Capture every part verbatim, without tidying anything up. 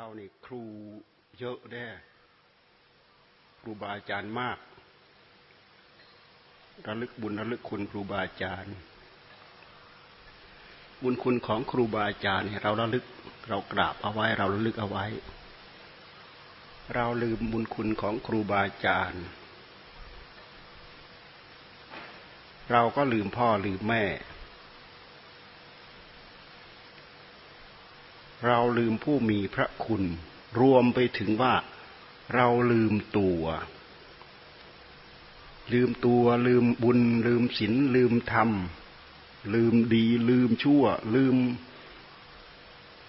เรานี่ครูเยอะแน่ครูบาอาจารย์มากระลึกบุญระลึกคุณครูบาอาจารย์บุญคุณของครูบาอาจารย์เราระลึกเรากราบเอาไว้เราระลึกเอาไว้เราลืมบุญคุณของครูบาอาจารย์เราก็ลืมพ่อลืมแม่เราลืมผู้มีพระคุณรวมไปถึงว่าเราลืมตัวลืมตัวลืมบุญลืมศีลลืมธรรมลืมดีลืมชั่วลืม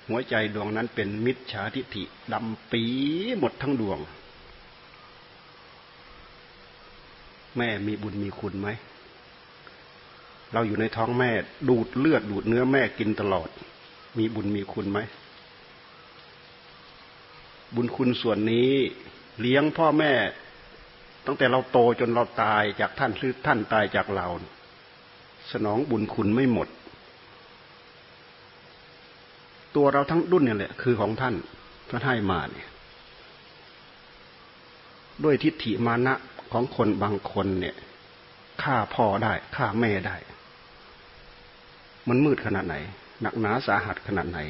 หัวใจดวงนั้นเป็นมิจฉาทิฏฐิดำปีหมดทั้งดวงแม่มีบุญมีคุณไหมเราอยู่ในท้องแม่ดูดเลือดดูดเนื้อแม่กินตลอดมีบุญมีคุณไหมบุญคุณส่วนนี้เลี้ยงพ่อแม่ตั้งแต่เราโตจนเราตายจากท่านหรือท่านตายจากเราสนองบุญคุณไม่หมดตัวเราทั้งรุ่นเนี่ยแหละคือของท่านท่านให้มาเนี่ยด้วยทิฏฐิมานะของคนบางคนเนี่ยฆ่าพ่อได้ฆ่าแม่ได้มันมืดขนาดไหนหนักหนาสาหัสขนาดไหน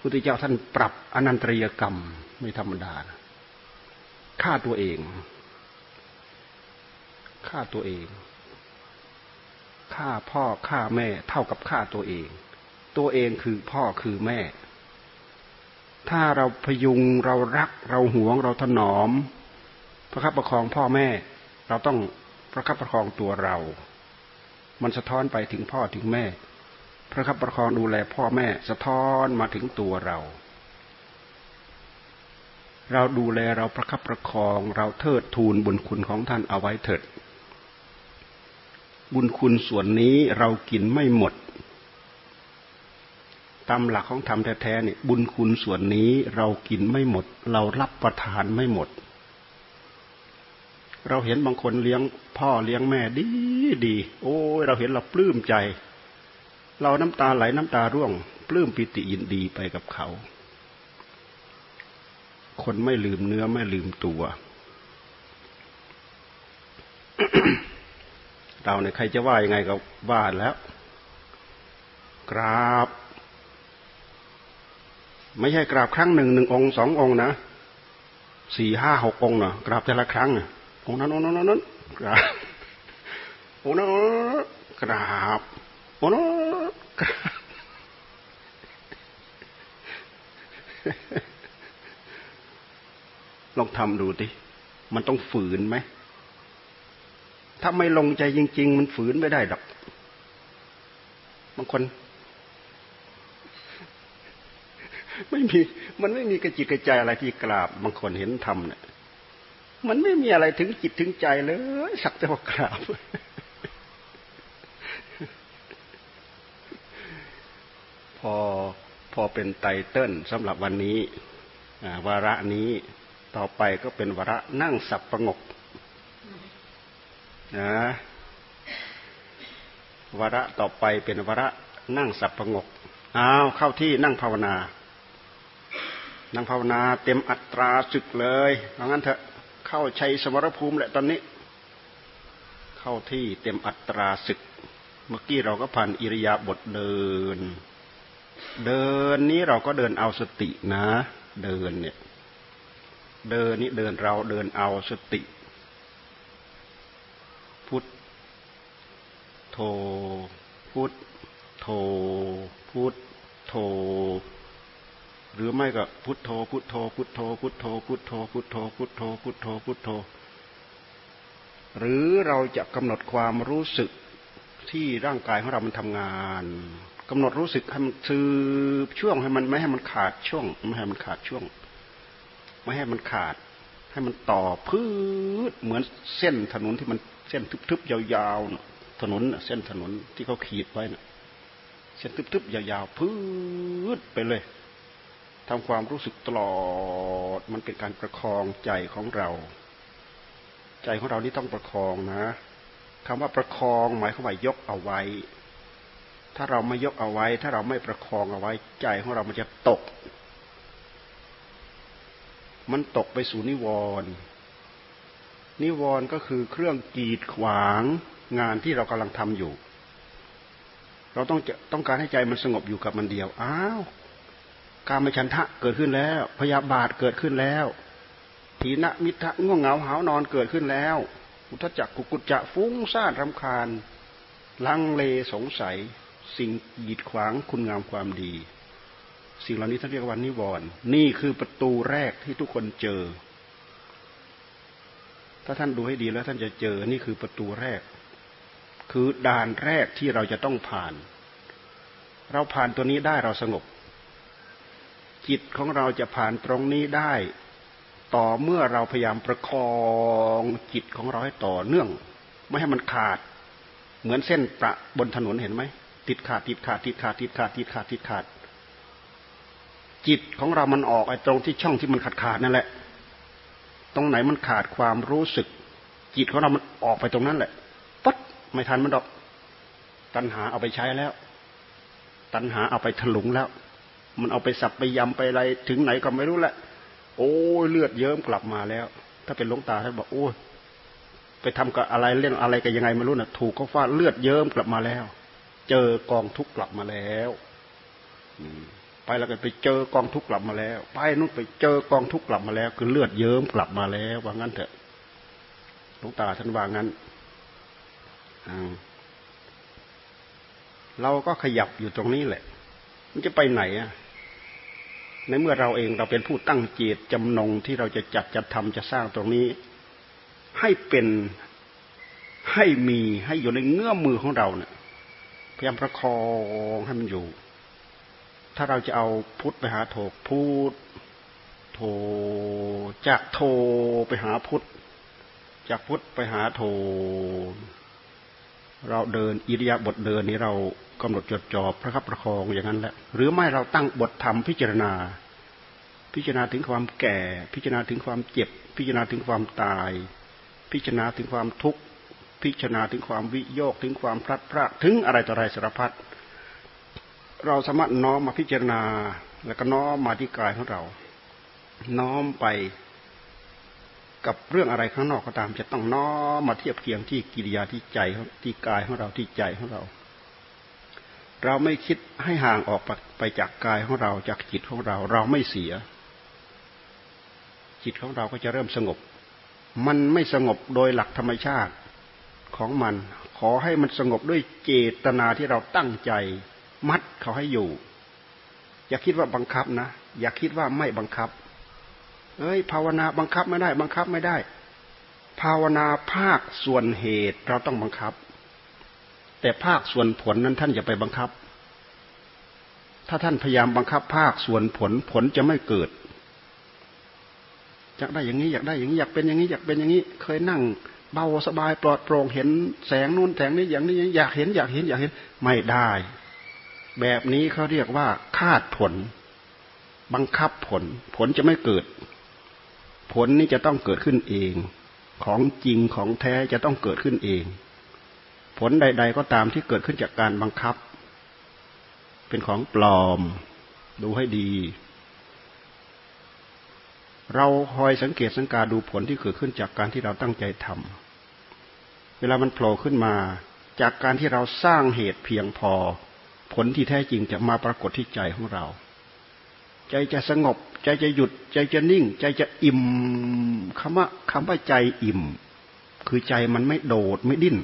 พระพุทธเจ้าท่านปรับอนันตริยกรรมไม่ธรรมดาฆ่าตัวเองฆ่าตัวเองฆ่าพ่อฆ่าแม่เท่ากับฆ่าตัวเองตัวเองคือพ่อคือแม่ถ้าเราพยุงเรารักเราหวงเราถนอมประคับประคองพ่อแม่เราต้องประคับประคองตัวเรามันสะท้อนไปถึงพ่อถึงแม่ประคับประคองดูแลพ่อแม่สะท้อนมาถึงตัวเราเราดูแลเราประคับประคองเราเทิดทูนบุญคุณของท่านเอาไว้เถิดบุญคุณส่วนนี้เรากินไม่หมดตามหลักของธรรมแท้ๆเนี่ยบุญคุณส่วนนี้เรากินไม่หมดเรารับประทานไม่หมดเราเห็นบางคนเลี้ยงพ่อเลี้ยงแม่ดีดีโอ้ยเราเห็นเราปลื้มใจเราน้ำตาไหลน้ำตาร่วงปลื้มปิติยินดีไปกับเขาคนไม่ลืมเนื้อไม่ลืมตัว เราเนี่ยใครจะว่ายังไงก็ว่าแล้วกราบไม่ใช่กราบครั้งหนึ่งหนึ่งองค์สององค์นะสี่ห้าหกองค์นะกราบแต่ละครั้งนะองค์นั้นองค์นั้นองค์นั้นกราบองค์นั้นกราบองค์นั้นกราบลองทำดูดิมันต้องฝืนไหมถ้าไม่ลงใจจริงๆมันฝืนไม่ได้หรอกบางคนไม่มีมันไม่มีกระจิตกระใจอะไรที่กราบบางคนเห็นธรรมเนี่ยมันไม่มีอะไรถึงจิตถึงใจเลยสักแต่ว่ากราบพอพอเป็นไตเติ้ลสำหรับวันนี้วาระนี้ต่อไปก็เป็นวาระนั่งสับประงกนะวาระต่อไปเป็นวาระนั่งสับประงกอ้าวเข้าที่นั่งภาวนานั่งภาวนาเต็มอัตราศึกเลยเอางั้นเถอะเข้าชัยสมรภูมิแหละตอนนี้เข้าที่เต็มอัตราศึกเมื่อกี้เราก็ผ่านอิริยาบถเดินเดินนี้เราก็เดินเอาสตินะเดินเนี่ยเดินนี้เดินเราเดินเอาสติพุทโธพุทโธพุทโธหรือไม่ก็พุทโธพุทโธพุทโธพุทโธพุทโธพุทโธพุทโธพุทโธพุทโธหรือเราจะกำหนดความรู้สึกที่ร่างกายของเรามันทำงานกำหนดรู้สึกให้มันสืบช่วงให้มันไม่ให้มันขาดช่วงไม่ให้มันขาดช่วงไม่ให้มันขาดให้มันต่อพืชเหมือนเส้นถนนที่มันเส้นทึบๆยาวๆถนนเส้นถนนที่เขาขีดไว้นะเส้นทึบๆยาวๆพืชไปเลยทำความรู้สึกตลอดมันเป็นการประคองใจของเราใจของเรานี่ต้องประคองนะคำว่าประคองหมายความว่ายกเอาไว้ถ้าเราไม่ยกเอาไว้ถ้าเราไม่ประคองเอาไว้ใจของเรามันจะตก มันตกไปสู่นิวรณ์นิวรณ์ก็คือเครื่องกีดขวางงานที่เรากำลังทำอยู่เราต้องต้องการให้ใจมันสงบอยู่กับมันเดียวอ้าวกามฉันทะเกิดขึ้นแล้วพยาบาทเกิดขึ้นแล้วถีนมิทะง่วงเหงาหาวนอนเกิดขึ้นแล้วอุทธัจจะกุกุจจะฟุ้งซ่านรำคาญลังเลสงสัยสิ่งกีดขวางคุณงามความดีสิ่งเหล่านี้ท่านเรียกว่านิวรณ์นี่คือประตูแรกที่ทุกคนเจอถ้าท่านดูให้ดีแล้วท่านจะเจอนี่คือประตูแรกคือด่านแรกที่เราจะต้องผ่านเราผ่านตัวนี้ได้เราสงบจิตของเราจะผ่านตรงนี้ได้ต่อเมื่อเราพยายามประคองจิตของเราให้ต่อเนื่องไม่ให้มันขาดเหมือนเส้นประบนถนนเห็นไหมติดขาดติดขาดติดขาดติดขาดติดขาดติดขาดจิตของเรามันออกไอ้ตรงที่ช่องที่มันขาดขาดนั่นแหละตรงไหนมันขาดความรู้สึกจิตของเรามันออกไปตรงนั้นแหละปั๊ดไม่ทันมันดอกตัณหาเอาไปใช้แล้วตัณหาเอาไปถลุงแล้วมันเอาไปสับไปยำไปอะไรถึงไหนก็ไม่รู้แหละโอ้ยเลือดเยิ้มกลับมาแล้วถ้าเป็นหลวงตาท่านบอกโอ้ยไปทำกับอะไรเล่นอะไรกันยังไงไม่รู้นะถูกเขาฟาดเลือดเยิ้มกลับมาแล้วเจอกองทุกข์กลับมาแล้วไปแล้วก็ไปเจอกองทุกข์กลับมาแล้วไปนู่นไปเจอกองทุกข์กลับมาแล้วคือเลือดเยิ้มกลับมาแล้วว่างั้นเถอะหลวงตาท่านว่างั้นเราก็ขยับอยู่ตรงนี้แหละมันจะไปไหนอ่ะในเมื่อเราเองเราเป็นผู้ตั้งเจตจำนงที่เราจะจัดจะทำจะสร้างตรงนี้ให้เป็นให้มีให้อยู่ในเงื้อมมือของเราเนี่ยพยายามประคองให้มันอยู่ถ้าเราจะเอาพุทธไปหาโถพุทธโถจากโถไปหาพุทธจากพุทธไปหาโถเราเดินอิริยาบถเดินนี้เรากำหนดจดจ่อประคับประคองอย่างนั้นแหละหรือไม่เราตั้งบทธรรมพิจารณาพิจารณาถึงความแก่พิจารณาถึงความเจ็บพิจารณาถึงความตายพิจารณาถึงความทุกข์พิจารณาถึงความวิโยคถึงความพลัดพรากถึงอะไรต่ออะไรสารพัดเราสามารถน้อมมาพิจารณาแล้วก็น้อมมาที่กายของเราน้อมไปกับเรื่องอะไรข้างนอกก็ตามจะต้องน้อมมาเทียบเคียงที่กิริยาที่ใจที่กายของเราที่ใจของเราเราไม่คิดให้ห่างออกไปจากกายของเราจากจิตของเราเราไม่เสียจิตของเราก็จะเริ่มสงบมันไม่สงบโดยหลักธรรมชาติของมันขอให้มันสงบด้วยเจตนาที่เราตั้งใจมัดเขาให้อยู่อย่าคิดว่าบังคับนะอย่าคิดว่าไม่บังคับเอ้ยภาวนาบังคับไม่ได้บังคับไม่ได้ภาวนาภาคส่วนเหตุเราต้องบังคับแต่ภาคส่วนผลนั้นท่านอย่าไปบังคับถ้าท่านพยายามบังคับภาคส่วนผลผลจะไม่เกิดอยากได้อย่างนี้อยากได้อย่างนี้อยากเป็นอย่างนี้อยากเป็นอย่างนี้เคยนั่งเบาสบายปลอดโปร่งเห็นแสงนู่นแสงนี้อย่างนี้อยากเห็นอยากเห็นอยากเห็นไม่ได้แบบนี้เขาเรียกว่าคาดผลบังคับผลผลจะไม่เกิดผลนี้จะต้องเกิดขึ้นเองของจริงของแท้จะต้องเกิดขึ้นเองผลใดๆก็ตามที่เกิดขึ้นจากการบังคับเป็นของปลอมดูให้ดีเราคอยสังเกตสังกาดูผลที่เกิดขึ้นจากการที่เราตั้งใจทำเวลามันโผล่ขึ้นมาจากการที่เราสร้างเหตุเพียงพอผลที่แท้จริงจะมาปรากฏที่ใจของเราใจจะสงบใจจะหยุดใจจะนิ่งใจจะอิ่มคำว่าคำว่าใจอิ่มคือใจมันไม่โดดไม่ดิ้น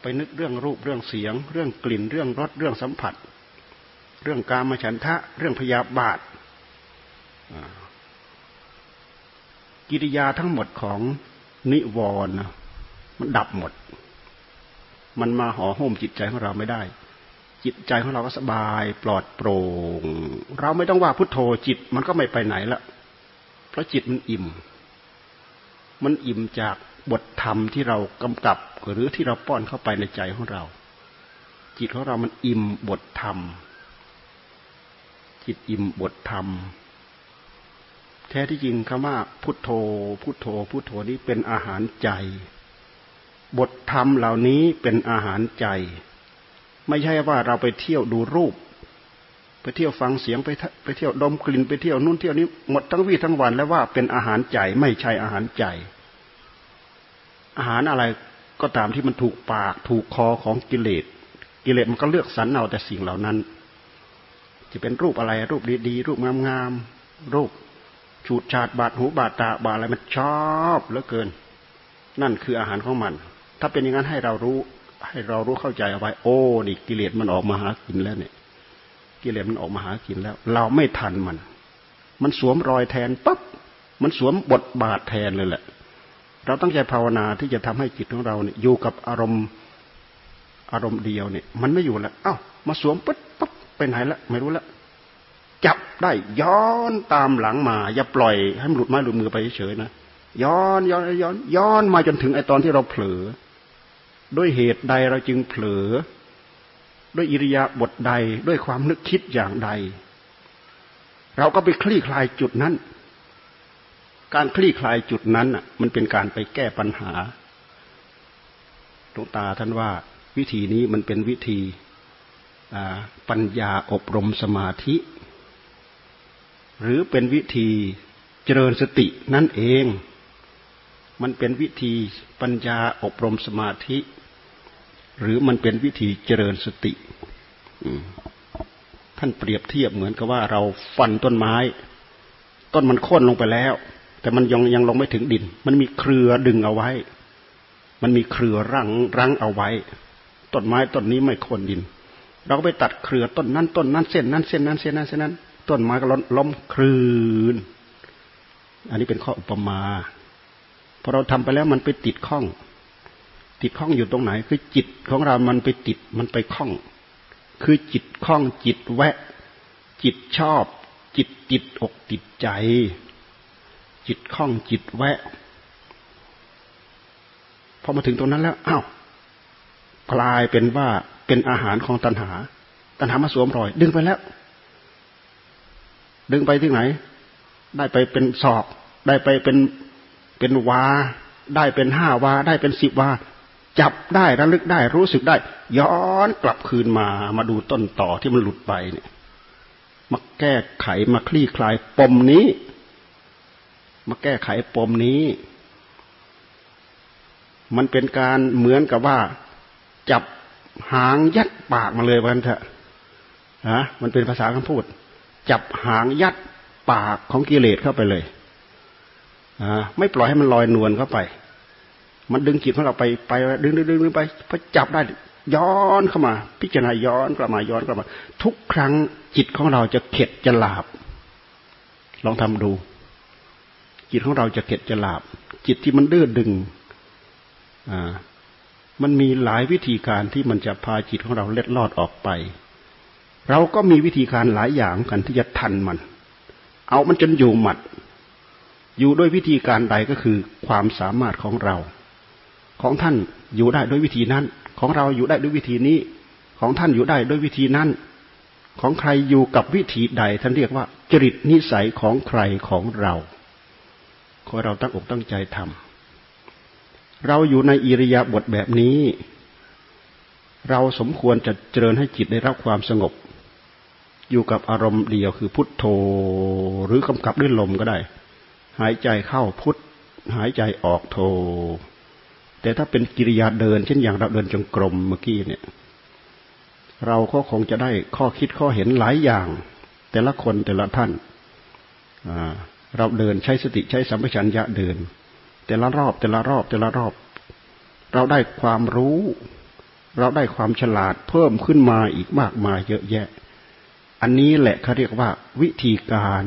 ไปนึกเรื่องรูปเรื่องเสียงเรื่องกลิ่นเรื่องรสเรื่องสัมผัสเรื่องกามฉันทะเรื่องพยาบาทกิริยาทั้งหมดของนิวรณ์มันดับหมดมันมาห่อหุ้มจิตใจของเราไม่ได้จิตใจของเราก็สบายปลอดโปร่งเราไม่ต้องว่าพุทโธจิตมันก็ไม่ไปไหนละเพราะจิตมันอิ่มมันอิ่มจากบทธรรมที่เรากำกับหรือที่เราป้อนเข้าไปในใจของเราจิตของเรามันอิ่มบทธรรมจิตอิ่มบทธรรมแท้ที่จริงคำว่าพุทโธพุทโธพุทโธนี้เป็นอาหารใจบทธรรมเหล่านี้เป็นอาหารใจไม่ใช่ว่าเราไปเที่ยวดูรูปไป ไปเที่ยวฟังเสียงไปไปเที่ยวดมกลิ่นไปเที่ยวนู่นเที่ยวนี้หมดทั้งวี่ทั้งวันแล้วว่าเป็นอาหารใจไม่ใช่อาหารใจอาหารอะไรก็ตามที่มันถูกปากถูกคอของกิเลสกิเลสมันก็เลือกสรรเอาแต่สิ่งเหล่านั้นจะเป็นรูปอะไรรูปดีๆรูปงามๆรูปฉูดฉาดบาดหูบาดตาบาดอะไรมันชอบเหลือเกินนั่นคืออาหารของมันถ้าเป็นอย่างนั้นให้เรารู้ให้เรารู้เข้าใจเอาไว้โอ้นี่กิเลสมันออกมาหากินแล้วเนี่ยกิเลสมันออกมาหากินแล้วเราไม่ทันมันมันสวมรอยแทนปั๊บมันสวมบทบาทแทนเลยแหละเราตั้งใจภาวนาที่จะทำให้จิตของเราเนี่ยอยู่กับอารมณ์อารมณ์เดียวเนี่ยมันไม่อยู่แล้วเอ้ามาสวมปั๊บปั๊บไปไหนละไม่รู้ละจับได้ย้อนตามหลังมาอย่าปล่อยให้มันหลุดไม้หลุดมือไปเฉยๆนะย้อนย้อนย้อนย้อนมาจนถึงไอ้ตอนที่เราเผลอด้วยเหตุใดเราจึงเผลอด้วยอิริยาบถใดด้วยความนึกคิดอย่างใดเราก็ไปคลี่คลายจุดนั้นการคลี่คลายจุดนั้นน่ะมันเป็นการไปแก้ปัญหาหลวงตาท่านว่าวิธีนี้มันเป็นวิธีปัญญาอบรมสมาธิหรือเป็นวิธีเจริญสตินั่นเองมันเป็นวิธีปัญญาอบรมสมาธิหรือมันเป็นวิธีเจริญสติท่านเปรียบเทียบเหมือนกับว่าเราฟันต้นไม้ต้นมันโค่นลงไปแล้วแต่มันยังยังลงไม่ถึงดินมันมีเครือดึงเอาไว้มันมีเครือรั้งรั้งเอาไว้ต้นไม้ต้นนี้ไม่โค่นดินเราก็ไปตัดเครือต้นนั้นต้นนั้นเส้นนั้นเส้นนั้นเส้นนั้นเส้นนั้นต้นไม้ก็ล้มคลืนอันนี้เป็นข้ออุปมาพอเราทำไปแล้วมันไปติดข้องติดข้องอยู่ตรงไหนคือจิตของเรามันไปติดมันไปข้องคือจิตข้องจิตแวะจิตชอบจิตติดอกติดใจจิตข้องจิตแวะพอมาถึงตรงนั้นแล้วอ้าวกลายเป็นว่าเป็นอาหารของตัณหาตัณหามาสวมรอยดึงไปแล้วดึงไปที่ไหนได้ไปเป็นศอกได้ไปเป็นเป็นวาได้เป็นห้าวาได้เป็นสิบวาจับได้ระลึกได้รู้สึกได้ย้อนกลับคืนมามาดูต้นต่อที่มันหลุดไปเนี่ยมาแก้ไขมาคลี่คลายปมนี้มาแก้ไขปมนี้มันเป็นการเหมือนกับว่าจับหางยัดปากมาเลยวันเถอะฮะมันเป็นภาษาคำพูดจับหางยัดปากของกิเลสเข้าไปเลยอ่าไม่ปล่อยให้มันลอยนวลเข้าไปมันดึงจิตของเราไปไปดึงดึงดึงไปพอจับได้ย้อนเข้ามาพิจารณาย้อนกลับมาย้อนกลับมาทุกครั้งจิตของเราจะเข็ดจะหลาบลองทำดูจิตของเราจะเข็ดจะหลาบจิตที่มันดื้อดึงอ่ามันมีหลายวิธีการที่มันจะพาจิตของเราเล็ดลอดออกไปเราก็มีวิธีการหลายอย่างกันที่จะทันมันเอามันจนอยู่หมัดอยู่ด้วยวิธีการใดก็คือความสามารถของเราของท่านอยู่ได้ด้วยวิธีนั้นของเราอยู่ได้ด้วยวิธีนี้ของท่านอยู่ได้ด้วยวิธีนั้นของใครอยู่กับวิธีใดท่านเรียกว่าจริตนิสัยของใครของเราขอเราตั้งอกตั้งใจทำเราอยู่ในอิริยาบถแบบนี้เราสมควรจะเจริญให้จิตได้รับความสงบอยู่กับอารมณ์เดียวคือพุทโธหรือกำกับด้วยลมก็ได้หายใจเข้าพุทหายใจออกโธแต่ถ้าเป็นกิริยาเดินเช่นอย่างเราเดินจงกรมเมื่อกี้เนี่ยเราก็คงจะได้ข้อคิดข้อเห็นหลายอย่างแต่ละคนแต่ละท่านเราเดินใช้สติใช้สัมปชัญญะเดินแต่ละรอบแต่ละรอบแต่ละรอบเราได้ความรู้เราได้ความฉลาดเพิ่มขึ้นมาอีกมากมายเยอะแยะอันนี้แหละเขาเรียกว่าวิธีการ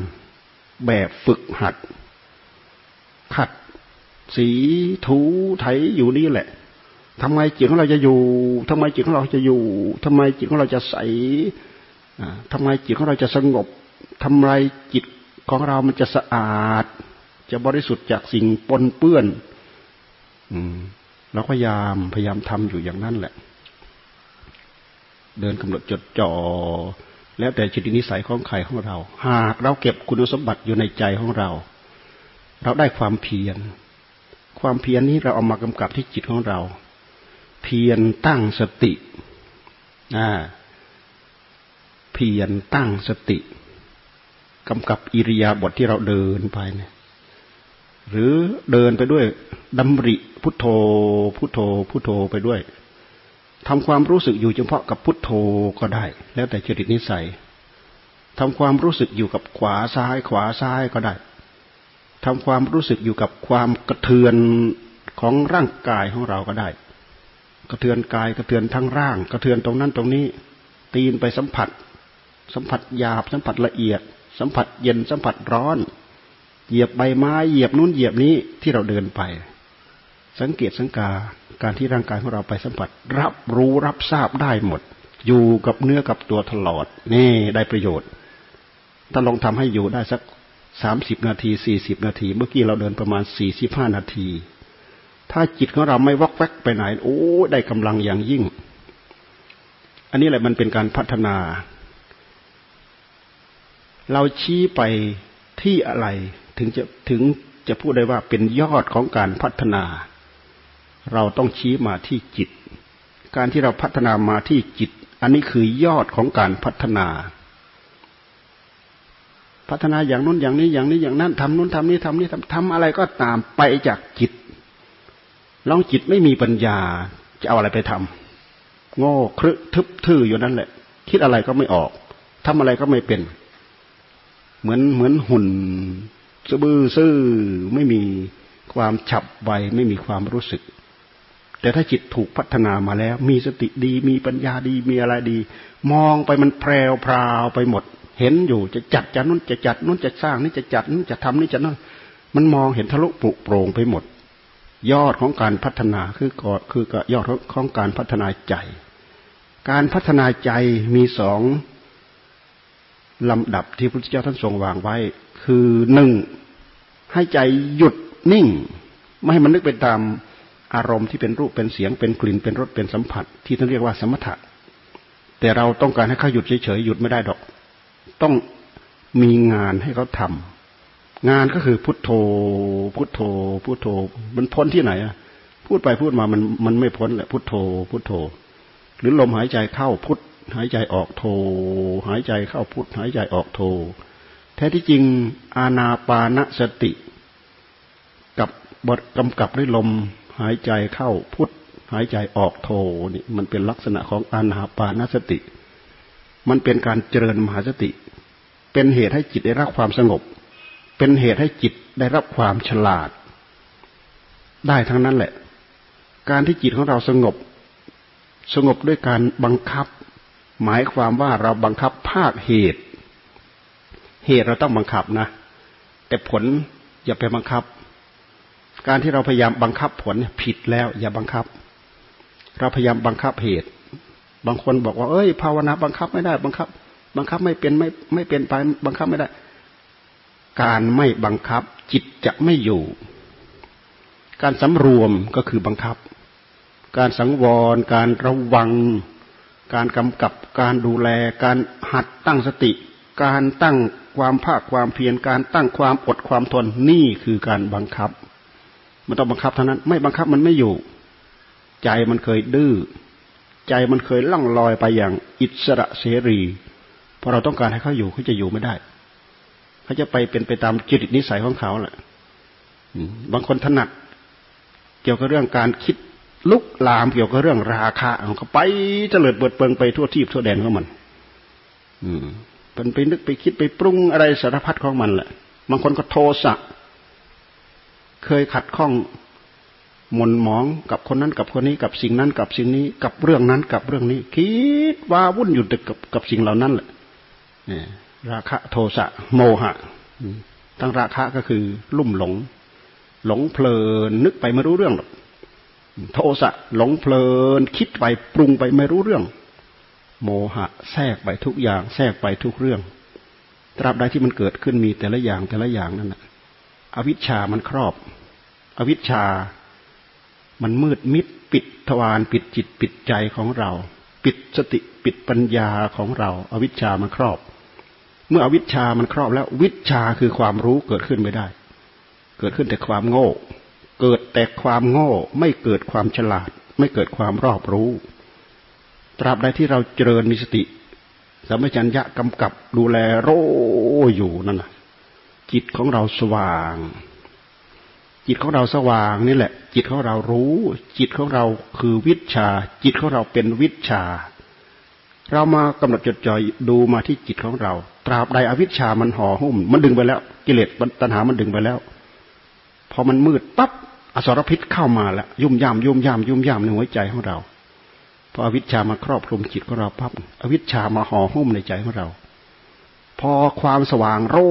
แบบฝึกหัดขัดสีถูไถอยู่นี่แหละทำไมจิตของเราจะอยู่ทำไมจิตของเราจะอยู่ทำไมจิตของเราจะใสทำไมจิตของเราจะสงบทำไมจิตของเรามันจะสะอาดจะบริสุทธิ์จากสิ่งปนเปื้อนเราก็พยายามพยายามทำอยู่อย่างนั้นแหละเดินกำหนดจดจ่อแล้วแต่จิตนิสัยของใครของเราหากเราเก็บคุณสมบัติอยู่ในใจของเราเราได้ความเพียรความเพียรนี้เราเอามากำกับที่จิตของเราเพียรตั้งสติอ่าเ พียรตั้งสติกำกับอิริยาบถ ท, ที่เราเดินไปเนี่ยหรือเดินไปด้วยดำริพุทโธพุทโธพุทโธไปด้วยทำความรู้สึกอยู่เฉพาะกับพุทโธก็ได้แล้วแต่จริตนิสัยทำความรู้สึกอยู่กับขวาซ้ายขวาซ้ายก็ได้ทำความรู้สึกอยู่กับความกระเทือนของร่างกายของเราก็ได้กระเทือนกายกระเทือนทั้งร่างกระเทือนตรงนั้นตรงนี้ตีนไปสัมผัสสัมผัสหยาบสัมผัสละเอียดสัมผัสเย็นสัมผัสร้อนเหยียบใบไม้เหยียบนู้นเหยียบนี้ที่เราเดินไปสังเกตสังกาการที่ร่างกายของเราไปสัมผัสรับรู้รับทราบได้หมดอยู่กับเนื้อกับตัวตลอดนี่ได้ประโยชน์ถ้าลองทำให้อยู่ได้สักสามสิบนาทีสี่สิบนาทีเมื่อกี้เราเดินประมาณสี่สิบห้านาทีถ้าจิตของเราไม่วอกแวกไปไหนโอ้ได้กำลังอย่างยิ่งอันนี้แหละมันเป็นการพัฒนาเราชี้ไปที่อะไรถึงจะถึงจะพูดได้ว่าเป็นยอดของการพัฒนาเราต้องชี้มาที่จิตการที่เราพัฒนามาที่จิตอันนี้คือยอดของการพัฒนาพัฒนาอย่างนู้นอย่างนี้อย่างนี้อย่างนั้นทำนู้นทำนี้ทำนี้ทำทำอะไรก็ตามไปจากจิตลองจิตไม่มีปัญญาจะเอาอะไรไปทำโง่ครึทึบทื่ออยู่นั่นแหละคิดอะไรก็ไม่ออกทำอะไรก็ไม่เป็นเหมือนเหมือนหุ่นสะบื้อซื่อไม่มีความฉับไวไม่มีความรู้สึกแต่ถ้าจิตถูกพัฒนามาแล้วมีสติดีมีปัญญาดีมีอะไรดีมองไปมันแพรวพราวไปหมดเห็นอยู่จะจัดจะนู้นจะจัดนู้นจะสร้างนี่จะจัดนู้นจะทำนี่จะนั่นมันมองเห็นทะลุปลุกโปร่งไปหมดยอดของการพัฒนาคือก็คือยอดของการพัฒนาใจการพัฒนาใจมีสองลำดับที่พระพุทธเจ้าท่านทรงวางไว้คือหนึ่งให้ใจหยุดนิ่งไม่ให้มันนึกไปตามอารมณ์ที่เป็นรูปเป็นเสียงเป็นกลิ่นเป็นรสเป็นสัมผัสที่ท่านเรียกว่าสมถะแต่เราต้องการให้เขาหยุดเฉยๆหยุดไม่ได้ดอกต้องมีงานให้เขาทำงานก็คือพุทโธพุทโธพุทโธมันพ้นที่ไหนอ่ะพูดไปพูดมามันมันไม่พ้นแหละพุทโธพุทโธหรือลมหายใจเข้าพุทหายใจออกโธหายใจเข้าพุทหายใจออกโธแท้ที่จริงอานาปานสติกับกำกับด้วยลมหายใจเข้าพุทหายใจออกโธนี่มันเป็นลักษณะของอานาปานสติมันเป็นการเจริญมหาสติเป็นเหตุให้จิตได้รับความสงบเป็นเหตุให้จิตได้รับความฉลาดได้ทั้งนั้นแหละการที่จิตของเราสงบสงบด้วยการบังคับหมายความว่าเราบังคับภาคเหตุเหตุเราต้องบังคับนะแต่ผลอย่าไปบังคับการที่เราพยายามบังคับผลผิดแล้วอย่าบังคับเราพยายามบังคับเหตุบางคนบอกว่าเอ้ยภาวนาบังคับไม่ได้บังคับบังคับไม่เป็นไม่ไม่เป็นไปบังคับไม่ได้การไม่บังคับจิตจะไม่อยู่การสำรวมก็คือบังคับการสังวรการระวังการกำกับการดูแลการหัดตั้งสติการตั้งความภาคความเพียรการตั้งความอดความทนนี่คือการบังคับมันต้องบังคับเท่านั้นไม่บังคับมันไม่อยู่ใจมันเคยดื้อใจมันเคยล่องลอยไปอย่างอิสระเสรีพอเราต้องการให้เขาอยู่เขาจะอยู่ไม่ได้เขาจะไปเป็นไปตามจิตนิสัยของเขาแหละบางคนถนัดเกี่ยวกับเรื่องการคิดลุกลามเกี่ยวกับเรื่องราคะของเขาไปเจริญเบิดเบิงไปทั่วทีบทั่วแดนของมันอืมมันไปนึกไปคิดไปปรุงอะไรสารพัดของมันแหละบางคนก็โทสะเคยขัดข้องหม่นหมองกับคนนั้นกับคนนี้กับสิ่งนั้นกับสิ่งนี้กับเรื่องนั้นกับเรื่องนี้คิดว่าวุ่นอยู่แต่กับกับสิ่งเหล่านั้นแหละนี่ราคะโทสะโมหะทั้งราคะก็คือลุ่มหลงหลงเพลินนึกไปไม่รู้เรื่องหรอกโทสะหลงเพลินคิดไปปรุงไปไม่รู้เรื่องโมหะแทรกไปทุกอย่างแทรกไปทุกเรื่องตราบใดที่มันเกิดขึ้นมีแต่ละอย่างแต่ละอย่างนั่นนะอวิชชามันครอบอวิชชามันมืดมิดปิดทวารปิดจิตปิดใจของเราปิดสติปิดปัญญาของเราอวิชชามันครอบเมื่ออวิชชามันครอบแล้ววิชชาคือความรู้เกิดขึ้นไม่ได้เกิดขึ้นแต่ความโง่เกิดแต่ความโง่ไม่เกิดความฉลาดไม่เกิดความรอบรู้ตราบใดที่เราเจริญมีสติ สัมปชัญญะกำกับดูแลโรอยู่นั่นน่ะจิตของเราสว่างจิตของเราสว่างนี่แหละจิตของเรารู้จิตของเราคือวิชชาจิตของเราเป็นวิชชาเรามากำหนดจดจ่อดูมาที่จิตของเราตราบใดอวิชชามันห่อหุ้มมันดึงไปแล้วกิเลสตัณหามันดึงไปแล้วพอมันมืดปั๊บอสรพิษเข้ามาแล้วยุ่มย่ำยุ่มย่ำยุ่มย่ำในหัวใจของเราพออวิชชามาครอบคลุมจิตของเราปั๊บอวิชชามาห่อหุ้มในใจของเราพอความสว่างโร่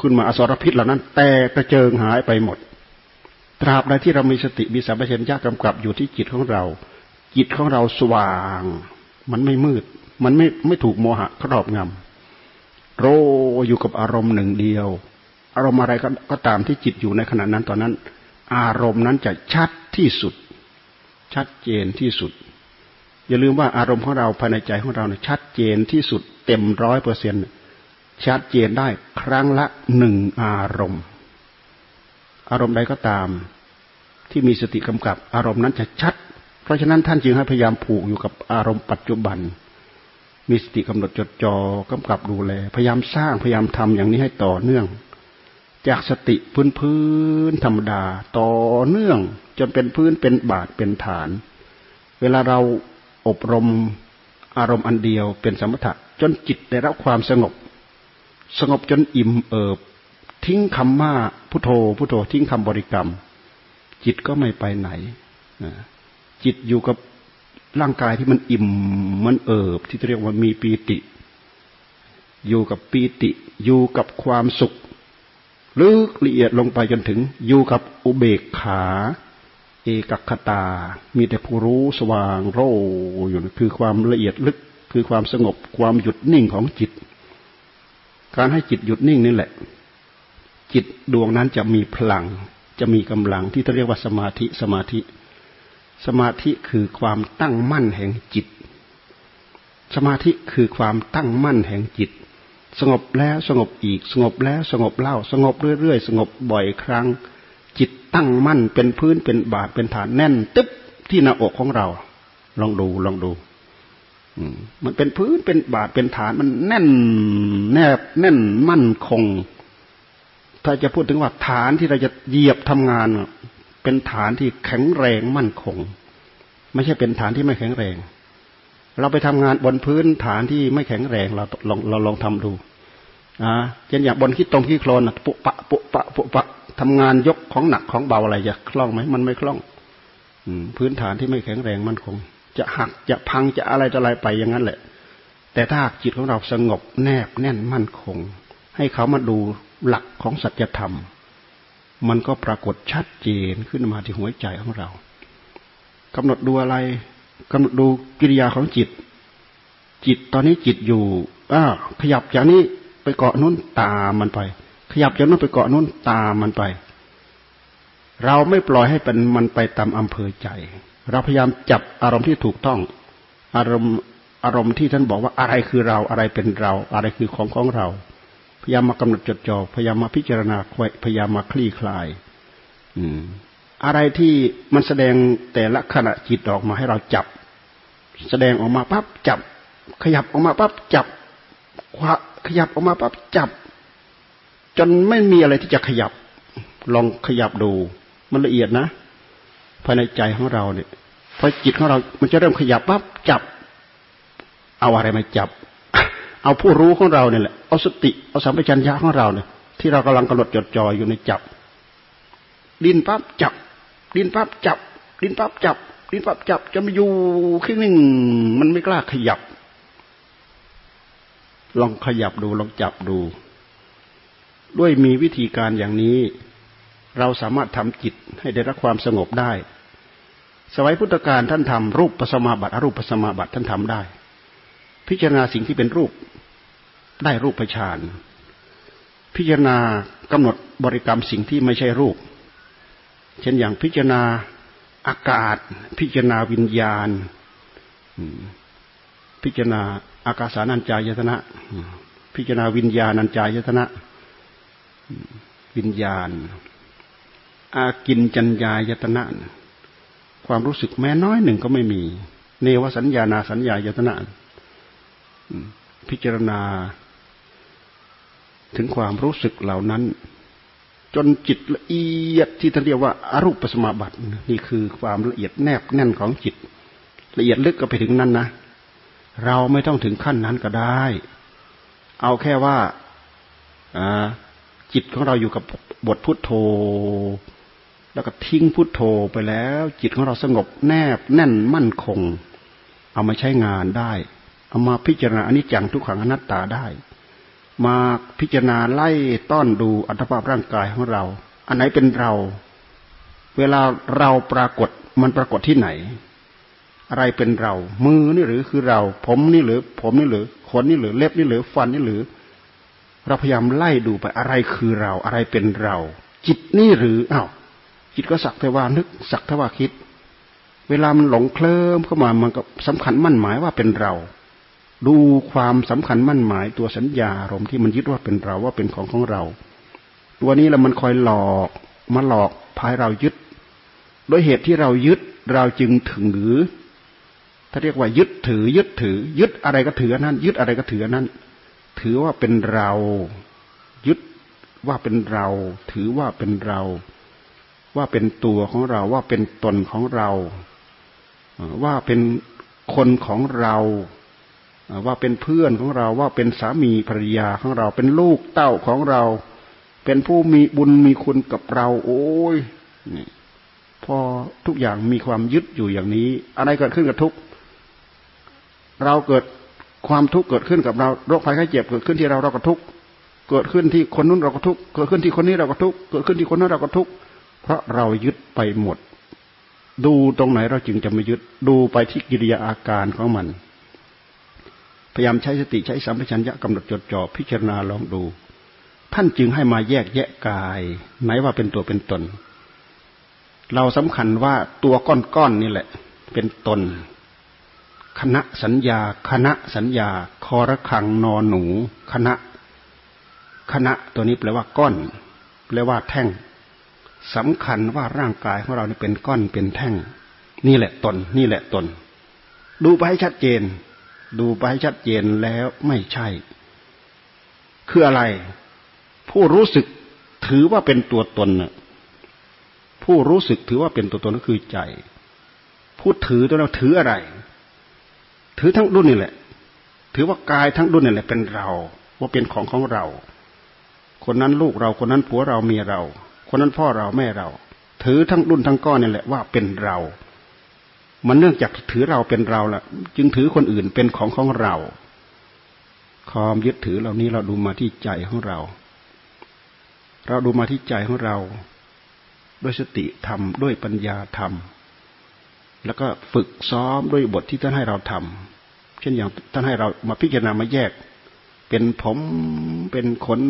ขึ้นมาอสรพิษเหล่านั้นแตกกระเจิงหายไปหมดตราบใดที่เรามีสติมีสัมปชัญญะกำกับอยู่ที่จิตของเราจิตของเราสว่างมันไม่มืดมันไม่ไม่ถูกโมหะครอบงำโร่อยู่กับอารมณ์หนึ่งเดียวอารมณ์อะไรก็ตามที่จิตอยู่ในขณะนั้นตอนนั้นอารมณ์นั้นจะชัดที่สุดชัดเจนที่สุดอย่าลืมว่าอารมณ์ของเราภายในใจของเราเนี่ยชัดเจนที่สุดเต็ม ร้อยเปอร์เซ็นต์ ชัดเจนได้ครั้งละหนึ่งอารมณ์อารมณ์ใดก็ตามที่มีสติกำกับอารมณ์นั้นจะชัดเพราะฉะนั้นท่านจึงให้พยายามผูกอยู่กับอารมณ์ปัจจุบันมีสติกำหนดจดจ่อกำกับดูแลพยายามสร้างพยายามทำอย่างนี้ให้ต่อเนื่องจากสติพื้นๆธรรมดาต่อเนื่องจนเป็นพื้นเป็นบาทเป็นฐานเวลาเราอบรมอารมณ์อันเดียวเป็นสมถะจนจิตได้รับความสงบสงบจนอิ่มเอิบทิ้งคำว่าพุทโธพุทโธทิ้งคำบริกรรมจิตก็ไม่ไปไหนจิตอยู่กับร่างกายที่มันอิ่มมันเอิบที่เรียกว่ามีปีติอยู่กับปีติอยู่กับความสุขลึกละเอียดลงไปจนถึงอยู่กับอุเบกขาเอกคตามีแต่ผู้รู้สว่างโร่อยู่คือความละเอียดลึกคือความสงบความหยุดนิ่งของจิตการให้จิตหยุดนิ่งนี่แหละจิตดวงนั้นจะมีพลังจะมีกำลังที่เรียกว่าสมาธิสมาธิสมาธิคือความตั้งมั่นแห่งจิตสมาธิคือความตั้งมั่นแห่งจิตสงบแล้วสงบอีกสงบแล้วสงบเล่าสงบเรื่อยๆสงบบ่อยครั้งจิตตั้งมั่นเป็นพื้นเป็นบาทเป็นฐานแน่นตึ๊บที่หน้าอกของเราลองดูลองดูมันเป็นพื้นเป็นบาทเป็นฐานมันแน่นแนบแน่นมั่นคงถ้าจะพูดถึงว่าฐานที่เราจะเหยียบทำงานเป็นฐานที่แข็งแรงมั่นคงไม่ใช่เป็นฐานที่ไม่แข็งแรงเราไปทำงานบนพื้นฐานที่ไม่แข็งแรงเราลองเราลองทำดูนะเช่นอย่างบนขี้ตรงขี้โคลนปุปะปุปะปุปะทำงานยกของหนักของเบาอะไรจะคล่องไหมมันไม่คล่องพื้นฐานที่ไม่แข็งแรงมั่นคงจะหักจะพังจะอะไรจะอะไรไปอย่างนั้นแหละแต่ถ้าจิตของเราสงบแนบแน่นมั่นคงให้เขามาดูหลักของสัจธรรมมันก็ปรากฏชัดเจนขึ้นมาที่หัวใจของเรากำหนดดูอะไรกำหนดดูกิริยาของจิตจิตตอนนี้จิตอยู่อ้าขยับจากนี้ไปเกาะนู้นตามมันไปขยับจากนู้นไปเกาะนู้นตามมันไปเราไม่ปล่อยให้เป็นมันไปตามอำเภอใจเราพยายามจับอารมณ์ที่ถูกต้องอารมณ์อารมณ์ที่ท่านบอกว่าอะไรคือเราอะไรเป็นเราอะไรคือของของเราพยายามมากำหนดจดจ่อพยายามมาพิจารณาพยายามมาคลี่คลายอืมอะไรที่มันแสดงแต่ละขณะจิตออกมาให้เราจับแสดงออกมาปั๊บจับขยับออกมาปั๊บจับขยับออกมาปั๊บจับจนไม่มีอะไรที่จะขยับลองขยับดูมันละเอียดนะภายในใจของเราเนี่ยพอจิตของเรามันจะเริ่มขยับปั๊บจับเอาอะไรมาจับเอาผู้รู้ของเราเนี่ยแหละเอาสติเอาสัมปชัญญะของเราเนี่ยที่เรากำลังกำหนดจดจ่ออยู่ในจับดิ้นปั๊บจับดิ้นปั๊บจับดิ้นปั๊บจับดิ้นปั๊บจับจะมาอยู่ขึ้นนิ่งมันไม่กล้าขยับลองขยับดูลองจับดูด้วยมีวิธีการอย่างนี้เราสามารถทำจิตให้ได้รับความสงบได้สมัยพุทธกาลท่านทำรูปปัสมาบัติอรูปปัสมาบัติท่านทำได้พิจารณาสิ่งที่เป็นรูปได้รูปฌานพิจารณากำหนดบริกรรมสิ่งที่ไม่ใช่รูปเช่นอย่างพิจารณาอากาศพิจารณาวิญญาณพิจารณาอากาสานัญจายตนะพิจารณาวิญญาณัญจายตนะวิญญาณอากินจัญญายตนะความรู้สึกแม้น้อยหนึ่งก็ไม่มีเนวสัญญานาสัญญายตนะ พิจารณาถึงความรู้สึกเหล่านั้นจนจิตละเอียดที่ท่านเรียกว่าอรูปสมาบัตินี่คือความละเอียดแนบแน่นของจิตละเอียดลึกก็ไปถึงนั้นนะเราไม่ต้องถึงขั้นนั้นก็ได้เอาแค่ว่าจิตของเราอยู่กับบทพุทโธแล้วก็ทิ้งพุทโธไปแล้วจิตของเราสงบแนบแน่นมั่นคงเอามาใช้งานได้เอามาพิจารณาอนิจจังทุกขังอนัตตาได้มาพิจารณาไล่ต้อนดูอัตภาพร่างกายของเราอันไหนเป็นเราเวลาเราปรากฏมันปรากฏที่ไหนอะไรเป็นเรามือนี่หรือคือเราผมนี่หรือผมนี่หรือขนนี่หรือเล็บนี่หรือฟันนี่หรือเราพยายามไล่ดูไปอะไรคือเราอะไรเป็นเราจิตนี่หรืออ้าวจิตก็สักแต่ว่านึกสักแต่ว่าคิดเวลามันหลงเคลิ้มเข้ามามันก็สำคัญมั่นหมายว่าเป็นเราดูความสำคัญมั่นหมายตัวสัญญาอารมณ์ที่มันยึดว่าเป็นเราว่าเป็นของของเราตัวนี้ละมันคอยหลอกมาหลอกพายเรายึดโดยเหตุที่เรายึดเราจึงถือถ้าเรียกว่ายึดถือยึดถือยึดอะไรก็ถือนั้นยึดอะไรก็ถือนั้นถือว่าเป็นเรายึดว่าเป็นเราถือว่าเป็นเราว่าเป็นตัวของเราว่าเป็นตนของเราว่าเป็นคนของเราว่าเป็นเพื่อนของเราว่าเป็นสามีภรรยาของเราเป็นลูกเต้าของเราเป็นผู้มีบุญมีคุณกับเราโอ้ยนี่พอทุกอย่างมีความยึดอยู่อย่างนี้อะไรเกิดขึ้นกับทุกเราเกิดความทุกข์เกิดขึ้นกับเราโรคภัยไข้เจ็บเกิดขึ้นที่เราเราก็ทุกข์เกิดขึ้นที่คนนู้นเราก็ทุกข์เกิดขึ้นที่คนนี้เราก็ทุกข์เกิดขึ้นที่คนนั้นเราก็ทุกข์เพราะเรายึดไปหมดดูตรงไหนเราจึงจะไม่ยึดดูไปที่กิริยาอาการของมันพยายามใช้สติใช้สัมปชัญญะกำหนดจดจ่อพิจารณาลองดูท่านจึงให้มาแยกแยะกายไหนว่าเป็นตัวเป็นตนเราสำคัญว่าตัวก้อนๆ นี่แหละเป็นตนคณะสัญญาคณะสัญญาคอระฆังนอหนูคณะคณะตัวนี้แปลว่าก้อนแปลว่าแท่งสำคัญว่าร่างกายของเรานี่เป็นก้อนเป็นแท่งนี่แหละตนนี่แหละตนดูไปให้ชัดเจนดูไปให้ชัดเจนแล้วไม่ใช่คืออะไรผู้รู้สึกถือว่าเป็นตัวตนน่ะผู้รู้สึกถือว่าเป็นตัวตนก็คือใจผู้ถือตัวเราถืออะไรถือทั้งดุนนี่แหละถือว่ากายทั้งดุนนี่แหละเป็นเราว่าเป็นของของเราคนนั้นลูกเราคนนั้นผัวเราเมียเราคนนั้นพ่อเราแม่เราถือทั้งดุนทั้งก้อนนี่แหละว่าเป็นเรามันเนื่องจากถือเราเป็นเราล่ะจึงถือคนอื่นเป็นของของเราความยึดถือเหล่านี้เราดูมาที่ใจของเราเราดูมาที่ใจของเราด้วยสติธรรมด้วยปัญญาธรรมแล้วก็ฝึกซ้อมด้วยบทที่ท่านให้เราทำเช่นอย่างท่านให้เรามาพิจารณามาแยกเป็นผมเป็นขน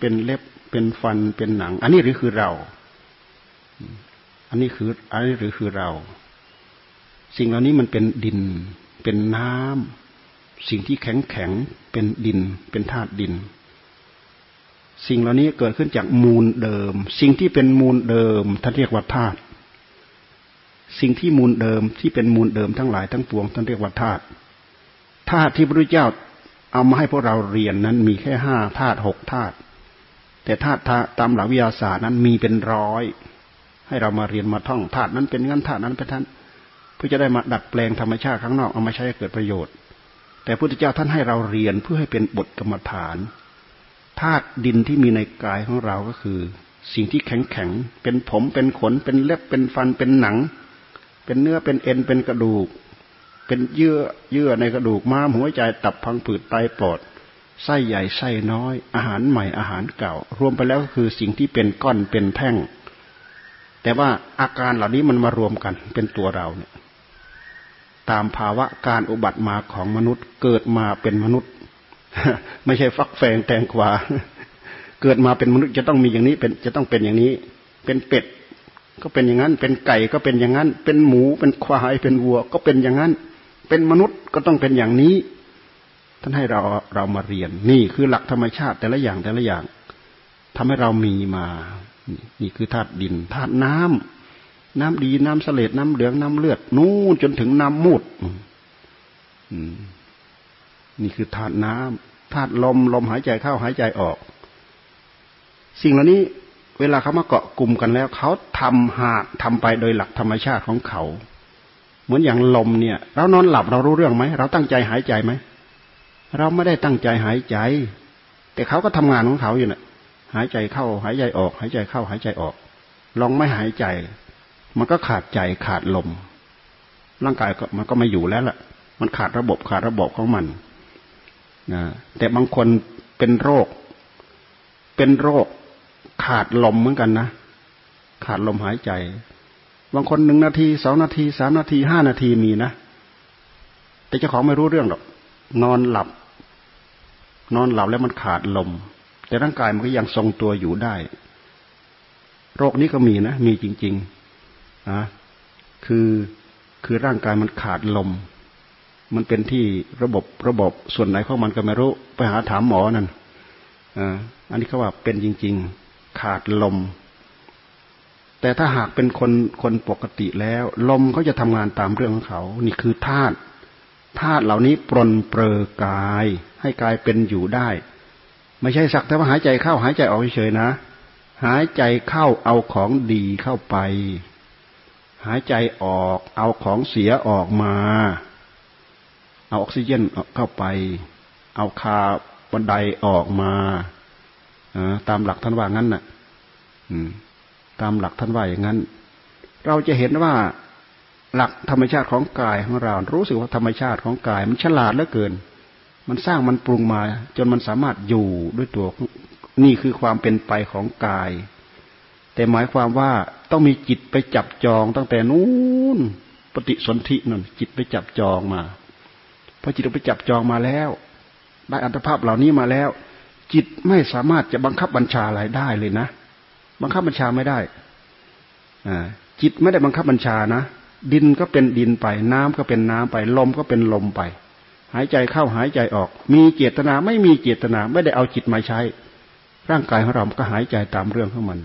เป็นเล็บเป็นฟันเป็นหนังอันนี้หรือคือเราอันนี้คืออันนี้หรือคือเราสิ่งเหล่านี้มันเป็นดินเป็นน้ำสิ่งที่แข็งแข็งเป็นดินเป็นธาตุดินสิ่งเหล่านี้เกิดขึ้นจากมูลเดิมสิ่งที่เป็นมูลเดิมท่านเรียกว่าธาตุสิ่งที่มูลเดิมที่เป็นมูลเดิมทั้งหลายทั้งปวงท่านเรียกว่าธาตุธาตุที่พระพุทธเจ้าเอามาให้พวกเราเรียนนั้นมีแค่ห้าธาตุหกธาตุแต่ธาตุตามหลักวิทยาศาสตร์นั้นมีเป็นร้อยให้เรามาเรียนมาท่องธาตุนั้นเป็นงั้นธาตุนั้นเป็นท่านเพื่อจะได้มาดัดแปลงธรรมชาติข้างนอกเอามาใช้ให้เกิดประโยชน์แต่พระพุทธเจ้าท่านให้เราเรียนเพื่อให้เป็นบทกรรมฐานธาตุดินที่มีในกายของเราก็คือสิ่งที่แข็งแข็งเป็นผมเป็นขนเป็นเล็บเป็นฟันเป็นหนังเป็นเนื้อเป็นเอ็นเป็นกระดูกเป็นเยื่อเยื่อในกระดูกม้ามหัวใจตับพังผืดไตปอดไส้ใหญ่ไส้น้อยอาหารใหม่อาหารเก่ารวมไปแล้วก็คือสิ่งที่เป็นก้อนเป็นแท่งแต่ว่าอาการเหล่านี้มันมารวมกันเป็นตัวเราเนี่ยตามภาวะการอุบัติมาของมนุษย์เกิดมาเป็นมนุษย์ไม่ใช่ฟักแฟงแตงกวาเกิดมาเป็นมนุษย์จะต้องมีอย่างนี้เป็นจะต้องเป็นอย่างนี้เป็นเป็ดก็เป็นอย่างนั้นเป็นไก่ก็เป็นอย่างนั้นเป็นหมูเป็นควายเป็นวัวก็เป็นอย่างนั้นเป็นมนุษย์ก็ต้องเป็นอย่างนี้ท่านให้เราเรามาเรียนนี่คือหลักธรรมชาติแต่ละอย่างแต่ละอย่างทำให้เรามีมานี่คือธาตุดินธาตุน้ำน้ำดีน้ำเสลดน้ำเหลืองน้ำเลือดนู่นจนถึงน้ำมูด นี่คือธาตุน้ำธาตุลมลมหายใจเข้าหายใจออกสิ่งเหล่านี้เวลาเขามาเกาะกลุ่มกันแล้วเขาทำหาทำไปโดยหลักธรรมชาติของเขาเหมือนอย่างลมเนี่ยเรานอนหลับเรารู้เรื่องไหมเราตั้งใจหายใจไหมเราไม่ได้ตั้งใจหายใจแต่เขาก็ทำงานของเขาอยู่น่ะหายใจเข้าหายใจออกหายใจเข้าหายใจออกลองไม่หายใจมันก็ขาดใจขาดลมร่างกายก็มันก็ไม่อยู่แล้วล่ะมันขาดระบบขาดระบบของมันนะแต่บางคนเป็นโรคเป็นโรคขาดลมเหมือนกันนะขาดลมหายใจบางคนหนึ่งนาทีสองนาทีสามนาทีห้านาทีมีนะแต่เจ้าของไม่รู้เรื่องหรอกนอนหลับนอนหลับแล้วมันขาดลมแต่ร่างกายมันก็ยังทรงตัวอยู่ได้โรคนี้ก็มีนะมีจริงๆนะคือคือร่างกายมันขาดลมมันเป็นที่ระบบระบบส่วนไหนของมันก็ไม่รู้ไปหาถามหมอนั่นอ่าอันนี้เขาว่าเป็นจริงๆขาดลมแต่ถ้าหากเป็นคนคนปกติแล้วลมเขาจะทำงานตามเรื่องของเขานี่คือธาตุธาตุเหล่านี้ปรนเปรอกายให้กายเป็นอยู่ได้ไม่ใช่สักแต่ว่าหายใจเข้าหายใจออกเฉยๆนะหายใจเข้าเอาของดีเข้าไปหายใจออกเอาของเสียออกมาเอาออกซิเจนเข้าไปเอาคาร์บอนไดออกมาตามหลักท่านว่างั้นน่ะตามหลักท่านว่าอย่างนั้นเราจะเห็นว่าหลักธรรมชาติของกายของเรารู้สึกว่าธรรมชาติของกายมันฉลาดเหลือเกินมันสร้างมันปรุงมาจนมันสามารถอยู่ด้วยตัวนี่คือความเป็นไปของกายแต่หมายความว่าต้องมีจิตไปจับจองตั้งแต่นู้นปฏิสนธินั่นจิตไปจับจองมาพอจิตไปจับจองมาแล้วได้อัตภาพเหล่านี้มาแล้วจิตไม่สามารถจะบังคับบัญชาอะไรได้เลยนะบังคับบัญชาไม่ได้อ่าจิตไม่ได้บังคับบัญชานะดินก็เป็นดินไปน้ำก็เป็นน้ำไปลมก็เป็นลมไปหายใจเข้าหายใจออกมีเจตนาไม่มีเจตนาไม่ได้เอาจิตมาใช้ร่างกายของเราก็หายใจตามเรื่องของมัน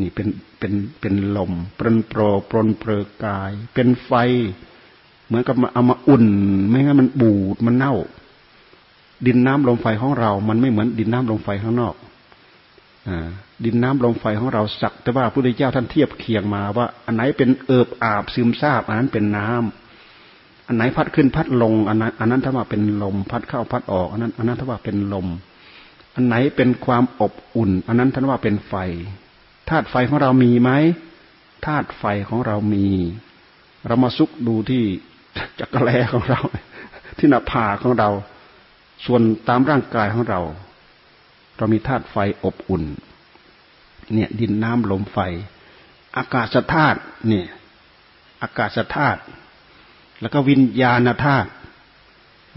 นี่เป็นเป็นเป็นลมปรนโปรปรนเปรอกายเป็นไฟเหมือนกับมาเอามาอุ่นไม่งั้นมันบูดมันเน่าดินน้ำลมไฟของเรามันไม่เหมือนดินน้ำลมไฟข้างนอกอ่าดินน้ำลมไฟของเราสักแต่ว่าพระพุทธเจ้าท่านเทียบเคียงมาว่าอันไหนเป็นเอิบอาบซึมซาบอันนั้นเป็นน้ำอันไหนพัดขึ้นพัดลงอันนั้นอันนั้นถ้าว่าเป็นลมพัดเข้าพัดออกอันนั้นอันนั้นถ้าว่าเป็นลมอันไหนเป็นความอบอุ่นอันนั้นท่านว่าเป็นไฟธาตุไฟของเรามีไหมธาตุไฟของเรามีเรามาซุกดูที่จักรแลของเราที่หน้าผากของเราส่วนตามร่างกายของเราเรามีธาตุไฟอบอุ่นเนี่ยดินน้ำลมไฟอากาศธาตุเนี่ยอากาศธาตุแล้วก็วิญญาณธาตุ